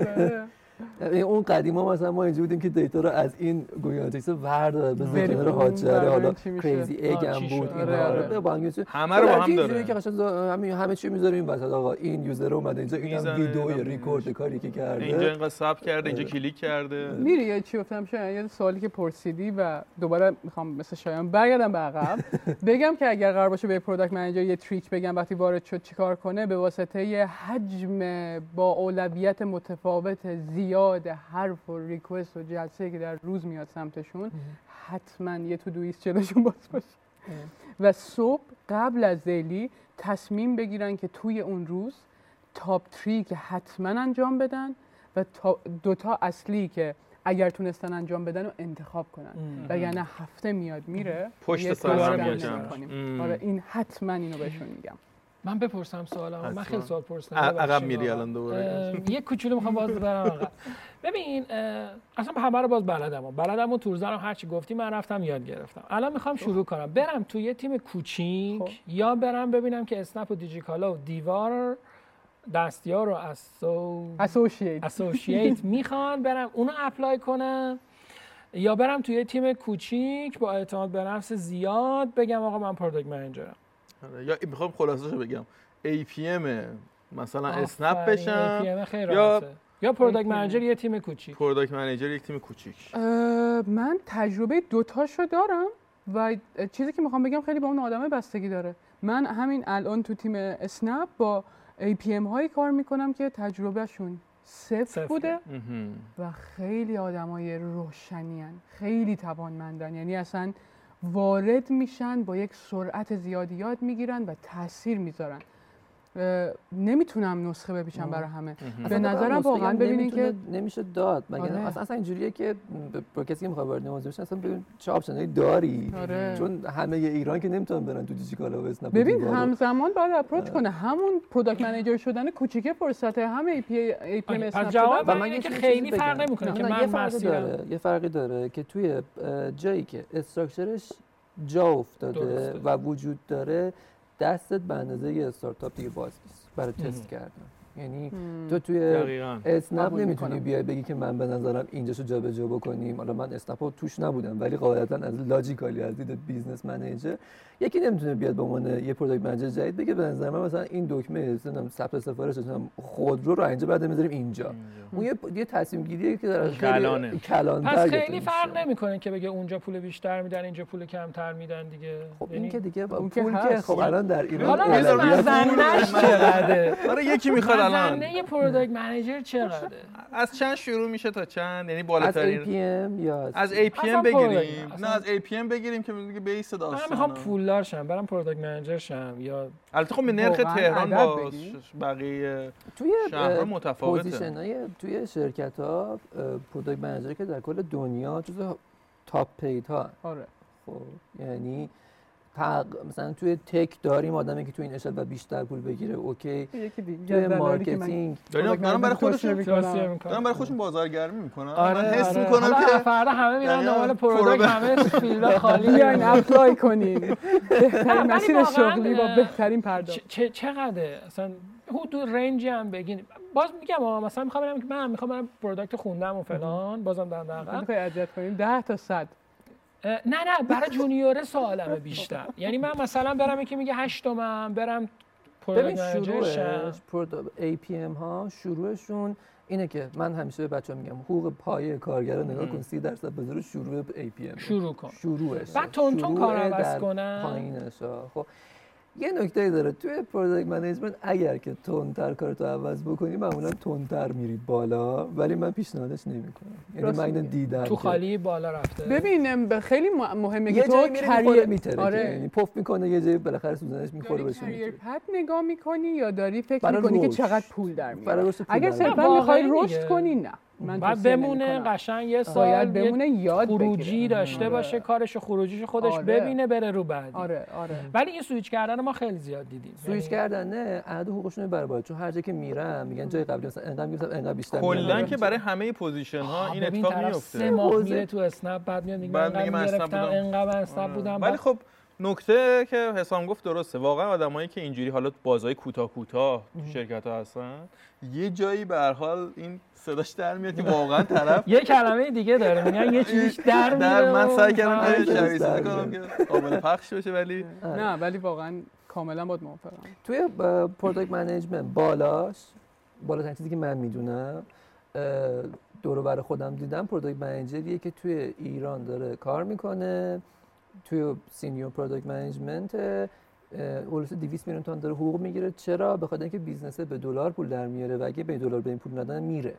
اون قدیما مثلا ما اینجوری بودیم که دیتا رو از این گویاتیکس ورداره بزنیم کنار هاجره، حالا کریزی اگ هم بود اینا با هم همه رو با هم داره که همه همه چی میذاره این وسط. آقا این یوزر اومده اینجا، اینم ویدیو ریکورد کاری که کرده، اینجا اینقدر ساب کرده، اینجا کلیک کرده. میری یا چی گفتم شاید یه سوالی که پرسیدی و دوباره میخوام مثلا شایان برگردم به عقب بگم که اگر قرار باشه به پروداکت منیجر یه تریک بگم وقتی وارد شد چیکار کنه، به واسطه حجم با اولویت متفاوت یاد حرف و ریکوست و جلسه که در روز میاد سمتشون حتما یه تو دویست جلوشون باز باشه. و صبح قبل از دیلی تصمیم بگیرن که توی اون روز تاپ تری که حتما انجام بدن و دوتا اصلی که اگر تونستن انجام بدن رو انتخاب کنن. وگرنه هفته میاد میره پشت سر هم میاد. آره این حتما اینو بهشون میگم. من بپرسم سوالمو. من خیلی سوال پرسیدم. عقب میری الان دوباره. یه کوچولو میخوام باز برم عقب. ببین اصلا همه رو باز بلدمو. بلدمو تورزرم هر چی گفتی من رفتم یاد گرفتم. الان میخوام شروع کنم. برم تو یه تیم کوچیک یا برم ببینم که اسنپ و دیجیکالا و دیوار دستیار رو اسو اسوشییت اسوشییت میخوان، برم اونو اپلای کنم، یا برم توی یه تیم کوچیک با اعتماد به نفس زیاد بگم آقا من پروداکت منیجرم. یا میخوام خلاصه‌شو بگم ای پی ام مثلا اسنپ بشم یا یا پروداکت منیجر یه تیم کوچیک. پروداکت منیجر یک تیم کوچیک. من تجربه دو تاشو دارم و چیزی که میخوام بگم خیلی با اون آدمه بستگی داره. من همین الان تو تیم اسنپ با ای پی ام هایی کار میکنم که تجربهشون صفر بوده و خیلی آدمای روشنین، خیلی توانمندن، یعنی اصلا وارد میشن با یک سرعت زیادی یاد میگیرن و تاثیر میذارن. نمیتونم نسخه بپیچم برای همه. به نظرم واقعا ببینین که نمیشه داد مگر اصلا اینجوریه که با کسی که میخواد وارد موضوع بشه اصلا ببین چه آپشنایی داری. آره. چون همه ایران که نمیتونن برن تو دیجیکالا و اسنپ. ببین همزمان باید اپروچ کنه، همون پروداکت منیجر شدن کوچیکه فرصت همه ای پی ای پی ام اسنپ شدن. و من اینکه خیلی فرق نمیکنه که من مسیرم یه فرقی داره که توی جایی که استراکچرش جا افتاده و وجود داره دستت به اندازه یه استارتاپ دیگه باز نیست برای تست کردن. یعنی تو توی اسنپ نمیتونی بیای بگی که من به نظرم اینجاشو جابجا بکنیم. حالا من اسنپو توش نبودم ولی قاعدتاً از لاجیکالی از دید بیزنس منیجر یکی نمیتونه بیاد به عنوان یه پروداکت منیجر جدید بگه به نظر من مثلا این دکمه مثلا ثبت سفارش مثلا خودرو رو اینجا بعد میذاریم اینجا. اون یه, یه تصمیم گیریه که در کلانه. پس خیلی فرق نمیکنه که بگه اونجا پول بیشتر میدن اینجا پول کمتر میدن دیگه. خب این که دیگه پول که خب الان در ایران آره یکی میخواد زنده پروداکت منیجر چقدره؟ از چند شروع میشه تا چند؟ یعنی بالاترین از ای پی ام یا از ای پی ام بگیریم؟ نه از ای پی ام بگیریم که میگه بیس داستانا. من میخوام پولدار شم، برام پروداکت منیجر شم یا البته خب به نرخ تهران با بقیه شهرها متفاوته. پوزیشن‌های توی شرکت‌ها پروداکت منیجر که در کل دنیا جزو تاپ پیدها. آره. خب یعنی تق... مثلا توی تک داریم آدمی که توی این اشل و بیشتر پول بگیره اوکی. توی مارکتینگ داریم دارم برای خودشون میکنم دارم برای خودشون بازارگرمی میکنم. آره من حس آره. میکنم که فردا همه میرن دنبال پروداکت همه فیلدا خالی بیاین اپلای کنین بهترین مسیر شغلی با بهترین پرداخت. چقدره اصلا حدود رنج هم بگین؟ باز میگم مثلا میخوام بگم که من میخوام برم پروداکت خوندم و فلان بازم در دقیقاً میخوای اجازه کنیم ده تا صد. نه نه برای جونیوره سوالمه بیشتر. یعنی من مثلا برم یکی میگه هشتمم برم پروداکت منیجرش. ای پی ام ها شروعشون اینه که من همیشه به بچه‌ها میگم حقوق پایه کارگرا نگاه کن سی درصد بذار شروع ای پی ام شروع کن شروعش بعد تون تون کار عوض کنن پایینش. خب یه نکته داره توی پروداکت منیجمنت اگر که تندتر کارتو عوض بکنی معمولا تندتر میری بالا ولی من پیشنهادش نمیکنم. یعنی من دیدم تو خالی بالا رفته. ببینم خیلی مهمه که تو کریر میتره. آره. یعنی پف میکنه یه جایی بالاخره سوزنش میخوره بهش. کریر پد نگاه میکنی یا داری فکر میکنی که چقدر پول در میاد؟ اگر صرفا میخوای رشد کنی نه بعد بمونه قشنگ یه سال بمونه یاد بگیره خروجی داشته باشه کارش خروجیش خودش ببینه بره رو بعدی. آره آره ولی این سوئیچ کردن ما خیلی زیاد دیدیم. سوئیچ کردن نه عدد حقوقشون برابر چون هر جا که میرم میگن جای قبلی مثلا انقدر میگفتم انقدر بیشتر کلا که برای همه پوزیشن ها این اتفاق میفته. سه ماه میره تو اسنپ بعد میاد میگه انقدر اسنپ بودم. ولی خب نکته که حسام گفت درسته واقعا آدمایی که اینجوری حالا بازای کوتاه کوتاه شرکت‌ها هستن یه جایی به هر حال این صداش در میاد که واقعا طرف یه کلمه دیگه داره میگن یه چیزیش در میاد. من سعی کردم یه شبیه سازم که قابل پخش بشه ولی نه ولی واقعا کاملا باهات موافقم. توی پروداکت منیجمنت بالاش بالاترین چیزی که من میدونم دور و بر خودم دیدم پروداکت منیجریه که توی ایران داره کار میکنه توی سینیور پروداکت منیجمنت اولش دویست میلیون تومان داره حقوق میگیره. چرا؟ به خاطر اینکه بیزنسه به دلار پول در میاره و اگه به دلار به این پول ندن میره.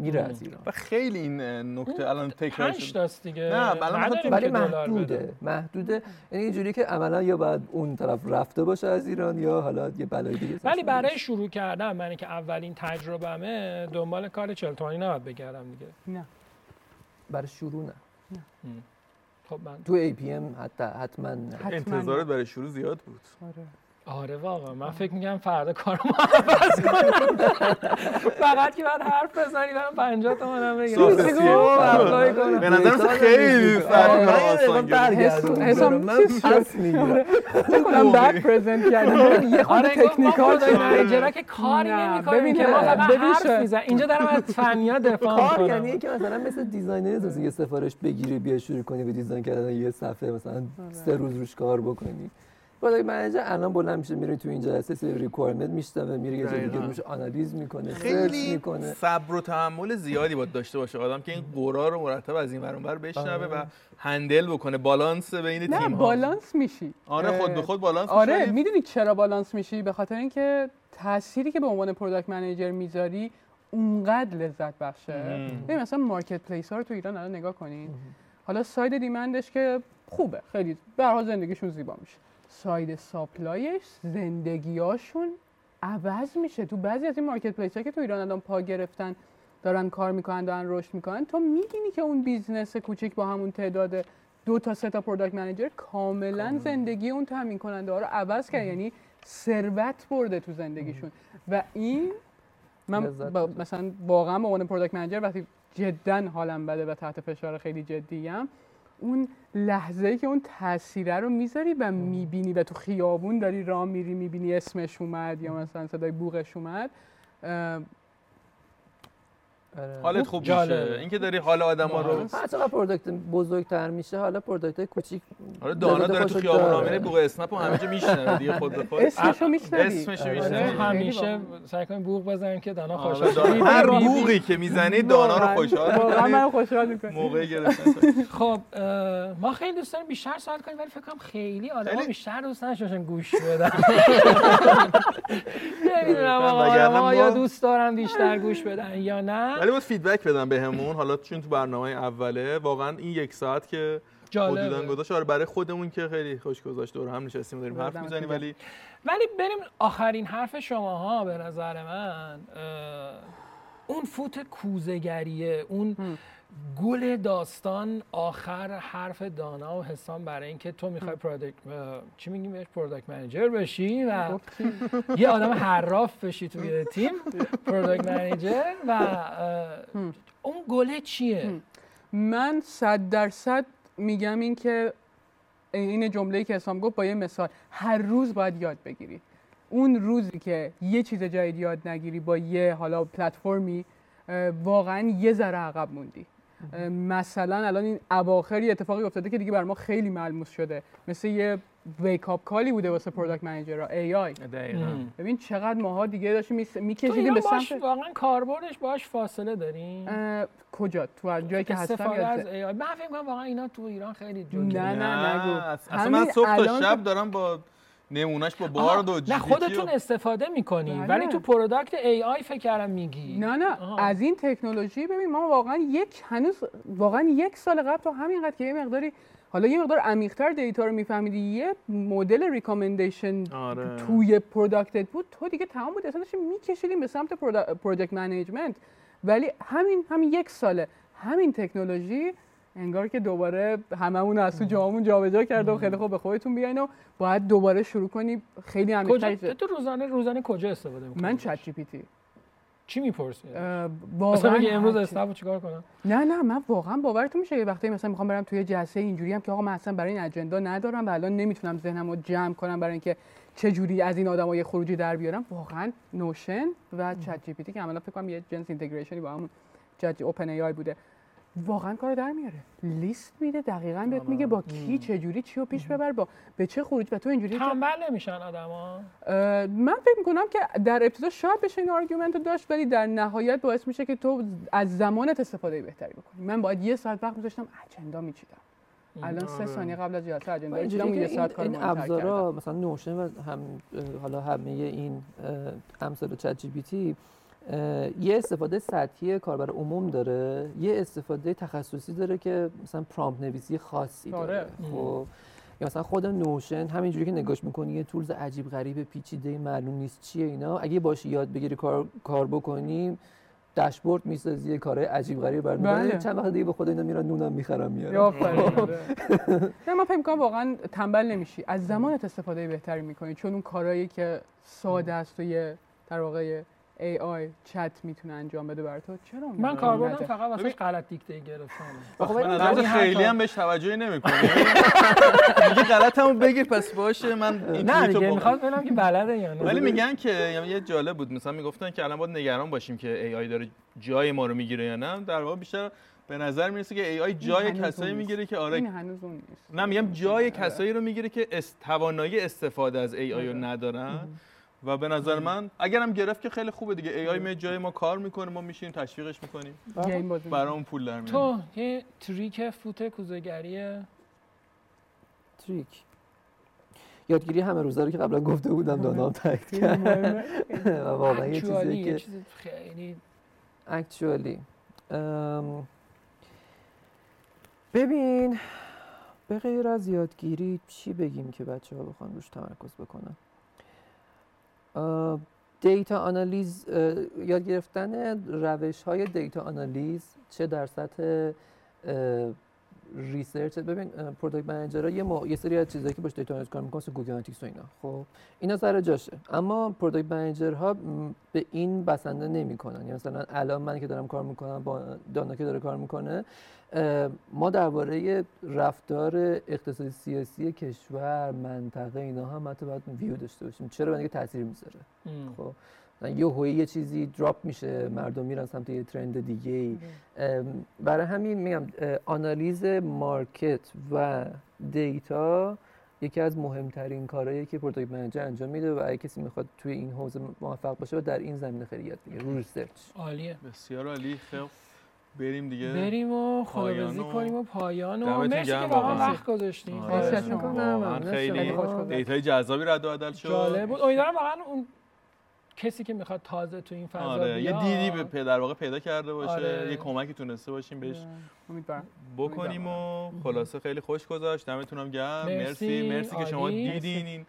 میره از ایران. و خیلی این نکته الان تکرار شد. پنج تاست دیگه. نه الان ولی محدوده. محدوده یعنی اینجوری که عملا یا باید اون طرف رفته باشه از ایران یا حالا یه بلای دیگه. ولی برای شروع کردن من که اولین تجربه‌مه دنبال کار چلتوانی نباید بگردم دیگه. نه. برای شروع نه. نه. خب من تو ای پی ام حتی حتما انتظارت برای شروع زیاد بود. آره. آره واقعا من فکر میگم فردا کارمو عوض کنم فقط که بعد حرف بزنی برام پنجاه تومن بگیرم اپلای کنم. به نظرم خیلی فردا آسان گرفتم. حسام من پس میگیرم من بک پرزنت کردم یه خورده تکنیکال منیجره که کاری نمی‌کنه که ما حرف میزنیم اینجا دارم از فنیا دفاع می‌کنم. کار یعنی که مثلا مثل دیزاینر یه سفارش بگیری بیا شروع کنی به دیزاین کردن یه صفحه مثلا سه روز روش کار بکنی. پروداکت منیجر الان بلند میشه میره تو اینجا اساس ریکوایرمنت میشتوه میره یه جایی دیگه روش آنالیز میکنه خیلی میکنه. صبر و تحمل زیادی باید داشته باشه آدم که این قرا رو مرتب از این ور اون ور بشنوه و هندل بکنه. بالانس بین تیم ها. نه بالانس میشی. آره خود به خود بالانس میشی. آره میدونی چرا بالانس میشی؟ به خاطر اینکه تأثیری که به عنوان پروداکت منیجر میذاری اونقدر لذت بخشه. ببین مثلا مارکت پلیس ها رو تو ایران الان نگاه کنین. حالا ساید دیمندش که خوبه خیلی به هر حال زندگیشون زیبا میشه. ساید ساپلایش زندگیاشون عوض میشه. تو بعضی از این مارکت پلیس‌ها که تو ایران الان پا گرفتن دارن کار میکنن دارن رشد میکنن تو می‌بینی که اون بیزنس کوچیک با همون تعداد دو تا سه تا پروداکت منیجر کاملا زندگی اون تامین کننده ها رو عوض کرد. یعنی ثروت برده تو زندگیشون و این من با مثلا واقعا به عنوان پروداکت منیجر وقتی جدا حالم بده و تحت فشار خیلی جدی‌ام اون لحظه‌ای که اون تأثیره رو میذاری و میبینی و تو خیابون داری راه میری میبینی اسمش اومد یا مثلا صدای بوغش اومد حالت خوب میشه. این که داری حال آدما رو حالا پروداکت بزرگتر میشه حالا پروداکت کوچیک حالا دانا داره تو خیابون راه میره بوغ اسنپ رو همه جا میشنوه دیگه خود به خود اسمشو میشنوی اسمشو میشنوی همیشه سعی کنیم بوغ بزنیم که دانا خوشحال بشه. هر بوغی که میزنی دانا رو خوشحال کنه واقعا منو خوشحال میکنه موقع گرفتن. خب ما خیلی دوست داریم بیشتر صحبت کنیم ولی فکر کنم خیلی آدما بیشتر دوست نداشتن گوش بدن. نمیدونم آقا یا دوست دارن بیشتر گوش بدن یا نه ولی باید فیدبک بدم بهمون. حالا چون تو برنامه اوله واقعا این یک ساعت که حدوداً گذاشت آره برای خودمون که خیلی خوش گذاشت دور هم نشستیم داریم حرف میزنیم ولی ولی بریم آخرین حرف شماها. به نظر من اون فوت کوزه‌گریه اون هم. گل داستان آخر حرف دانا و حسام برای اینکه تو میخوای پروداکت چی میگیم بهش پروداکت منیجر بشی و یه آدم حراف بشی توی تیم پروداکت منیجر و اون گله چیه؟ من صد درصد میگم این که این جمله‌ای که حسام گفت با یه مثال هر روز باید یاد بگیری. اون روزی که یه چیز جدید یاد نگیری با یه حالا پلتفرمی واقعا یه ذره عقب موندی. مثلا الان این اواخر اتفاقی افتاده که دیگه بر ما خیلی ملموس شده مثل یه ویک آپ کالی بوده واسه پروداکت منیجرها ای آی. ببین چقدر ماها دیگه داشتیم میکشیدیم به سمت واقعا کاربردش باهاش فاصله داریم. کجا تو جایی که هستم استفاده از ای آی من فکر می‌کنم واقعا اینا تو ایران خیلی جدی نه نه نگو اصلا من صبح تا شب دارم با نمونهش با بارد و جی نه خودتون استفاده میکنی ولی تو پروداکت ای آی فکر کردم میگی نه نه آه. از این تکنولوژی ببین ما واقعا یک هنوز واقعا یک سال قبل تو همینقدر که یه مقداری حالا یه مقدار عمیق‌تر دیتا رو میفهمیدی یه مدل ریکامندیشن آره. توی پروداکتت بود تو دیگه تمام بود اصلا میکشیدیم به سمت پروداکت منیجمنت ولی همین همین یک ساله همین تکنولوژی انگار که دوباره هممون از تو جامون جابجا کرده و خیلی خوب به خودتون بیاین و باید دوباره شروع کنی خیلی عمیق‌تر. تو روزانه روزانه کجا استفاده می‌کنی؟ من چت جی پی تی. چی می‌پرسی؟ مثلا میگه امروز اسنپو چیکار کنم؟ نه نه من واقعا باورتون میشه یه وقتی مثلا می‌خوام برم توی جلسه اینجوری هم که آقا من اصلا برای این اجندا ندارم و الان نمیتونم ذهنمو جمع کنم برای اینکه چه جوری از این آدمای خروجی در بیارم واقعا نوشن و چت جی پی تی که عملا فکر کنم یه جنس اینتگریشنی با همون چت اوپن ای آی بوده. واقعا کارو در میاره لیست میده دقیقاً بهت میگه با کی چه جوری چی رو پیش ببر با به چه خروج و تو اینجوری تنبل نمیشن آدما. من فکر میکنم که در ابتدا شاید بشه این آرگومنتو داشت ولی در نهایت باعث میشه که تو از زمانت استفاده بهتری بکنی. من باید یه ساعت وقت می‌ذاشتم اجندا میچیدم الان سه ثانیه قبل از جلسه اجندا می‌چیدم یه ساعت کارو مونتاژ کردم. این ابزارا مثلا نوشن و هم حالا همه این امثال چت جی پی تی یه استفاده سطحی کاربر عموم داره، یه استفاده تخصصی داره که مثلا پرامپت نویسی خاصی داره. خب یا مثلا خود نوشن همینجوری که نگاش می‌کنی یه تولز عجیب غریب پیچیده معلوم نیست چیه اینا، اگه باشی یاد بگیری کار کار بکنی داشبورد می‌سازی، کارهای عجیب غریب برمی‌داره، چند وقت دیگه به خود اینا میرن نونم می‌خرم میارن. یا نه من فکر می‌کنم واقعا تنبل نمی‌شی، از زمانت استفاده بهتری می‌کنی، چون اون کارهایی که ساده است تو یه در واقع ای آی چت میتونه انجام بده برات، چرا من کاربردم فقط واسه غلط دیکته گرفتم. خب من خیلی هم بهش توجهی نمیکنم. میگه غلطمو بگیر پس باشه من این تو نه میخوام ببینم که بلده یا نه. ولی میگن که یه جالب بود، مثلا میگفتن که الان باید نگران باشیم که ای آی داره جای ما رو میگیره یا نه، در واقع بیشتر به نظر میرسه که ای آی جای کسایی میگیره که آره این هنوز اون نیست. نه میگم جای کسایی رو میگیره که توانایی استفاده از ای آی رو ندارن. و به نظر من اگرم گرفت که خیلی خوبه دیگه، ای آی می جای ما کار میکنه، ما میشیم تشویقش میکنیم برامون پول در میاد. تو یه تریک فوت کوزه‌گریه، تریک یادگیری همه روزا رو که قبلا گفته بودم دانام تایید کرد. واقعا یه چیزی که خیلی اکچوالی ببین به غیر از یادگیری چی بگیم که بچه‌ها بخوان روش تمرکز بکنن؟ دیتا آنالیز، یاد گرفتن روش‌های دیتا آنالیز چه در سطح ریسرچ. ببین پروداکت منیجرها یه, یه سری از چیزایی که باش دیتا آنالیز کار می‌کنن، گوگل آنالیتیکس و اینا، خب اینا سر جاشه، اما پروداکت منیجرها به این بسنده نمی‌کنن. یعنی مثلا الان من که دارم کار می‌کنم با دانا که داره کار می‌کنه، ما درباره رفتار اقتصادی سیاسی کشور، منطقه، اینا هم حتی باید ویو داشته باشیم، چرا؟ برای اینکه تاثیر میذاره. خب یه هویه یه چیزی دراپ میشه، مردم میرن سمت یه ترند دیگه. برای همین میگم آنالیز مارکت و دیتا یکی از مهمترین کارهایی که پروداکت منیجر انجام میده و اگه کسی میخواد توی این حوزه موفق باشه و در این زمینه خیلی یاد بگیره. ریسرچ عالیه، بسیار عالی. خیلی بریم دیگه، بریم و خداحافظی کنیم و پایانو. مرسی که واقعا وقت گذاشتین، خواهش می‌کنم. خیلی دیتای جذابی رد و بدل شد، جالب بود. امیدوارم واقعا اون کسی که میخواد تازه تو این فضا آره یه دیدی به پدر واقع پیدا کرده باشه، آره. یه کمکی تونسته باشیم بهش امیدوارم بکنیم و خلاصه خیلی خوش گذشت. دمتون هم گرم. مرسی مرسی, مرسی که شما دیدین این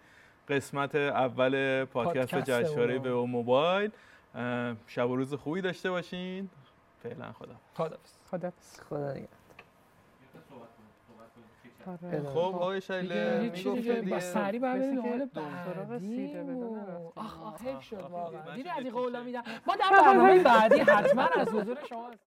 قسمت اول پادکست جشنواره به موبایل. شب و روز خوبی داشته باشین. فعلا خدا خدافظ خدافظ خدا نگهدار. خب آقای شلیل میگفتید با سری برای حال دکترا رسیده بدون رفت. آخ آخ هیچ شد واقعا. دیدی از این قولا میدن. ما در برنامه بعدی حتما از حضور شما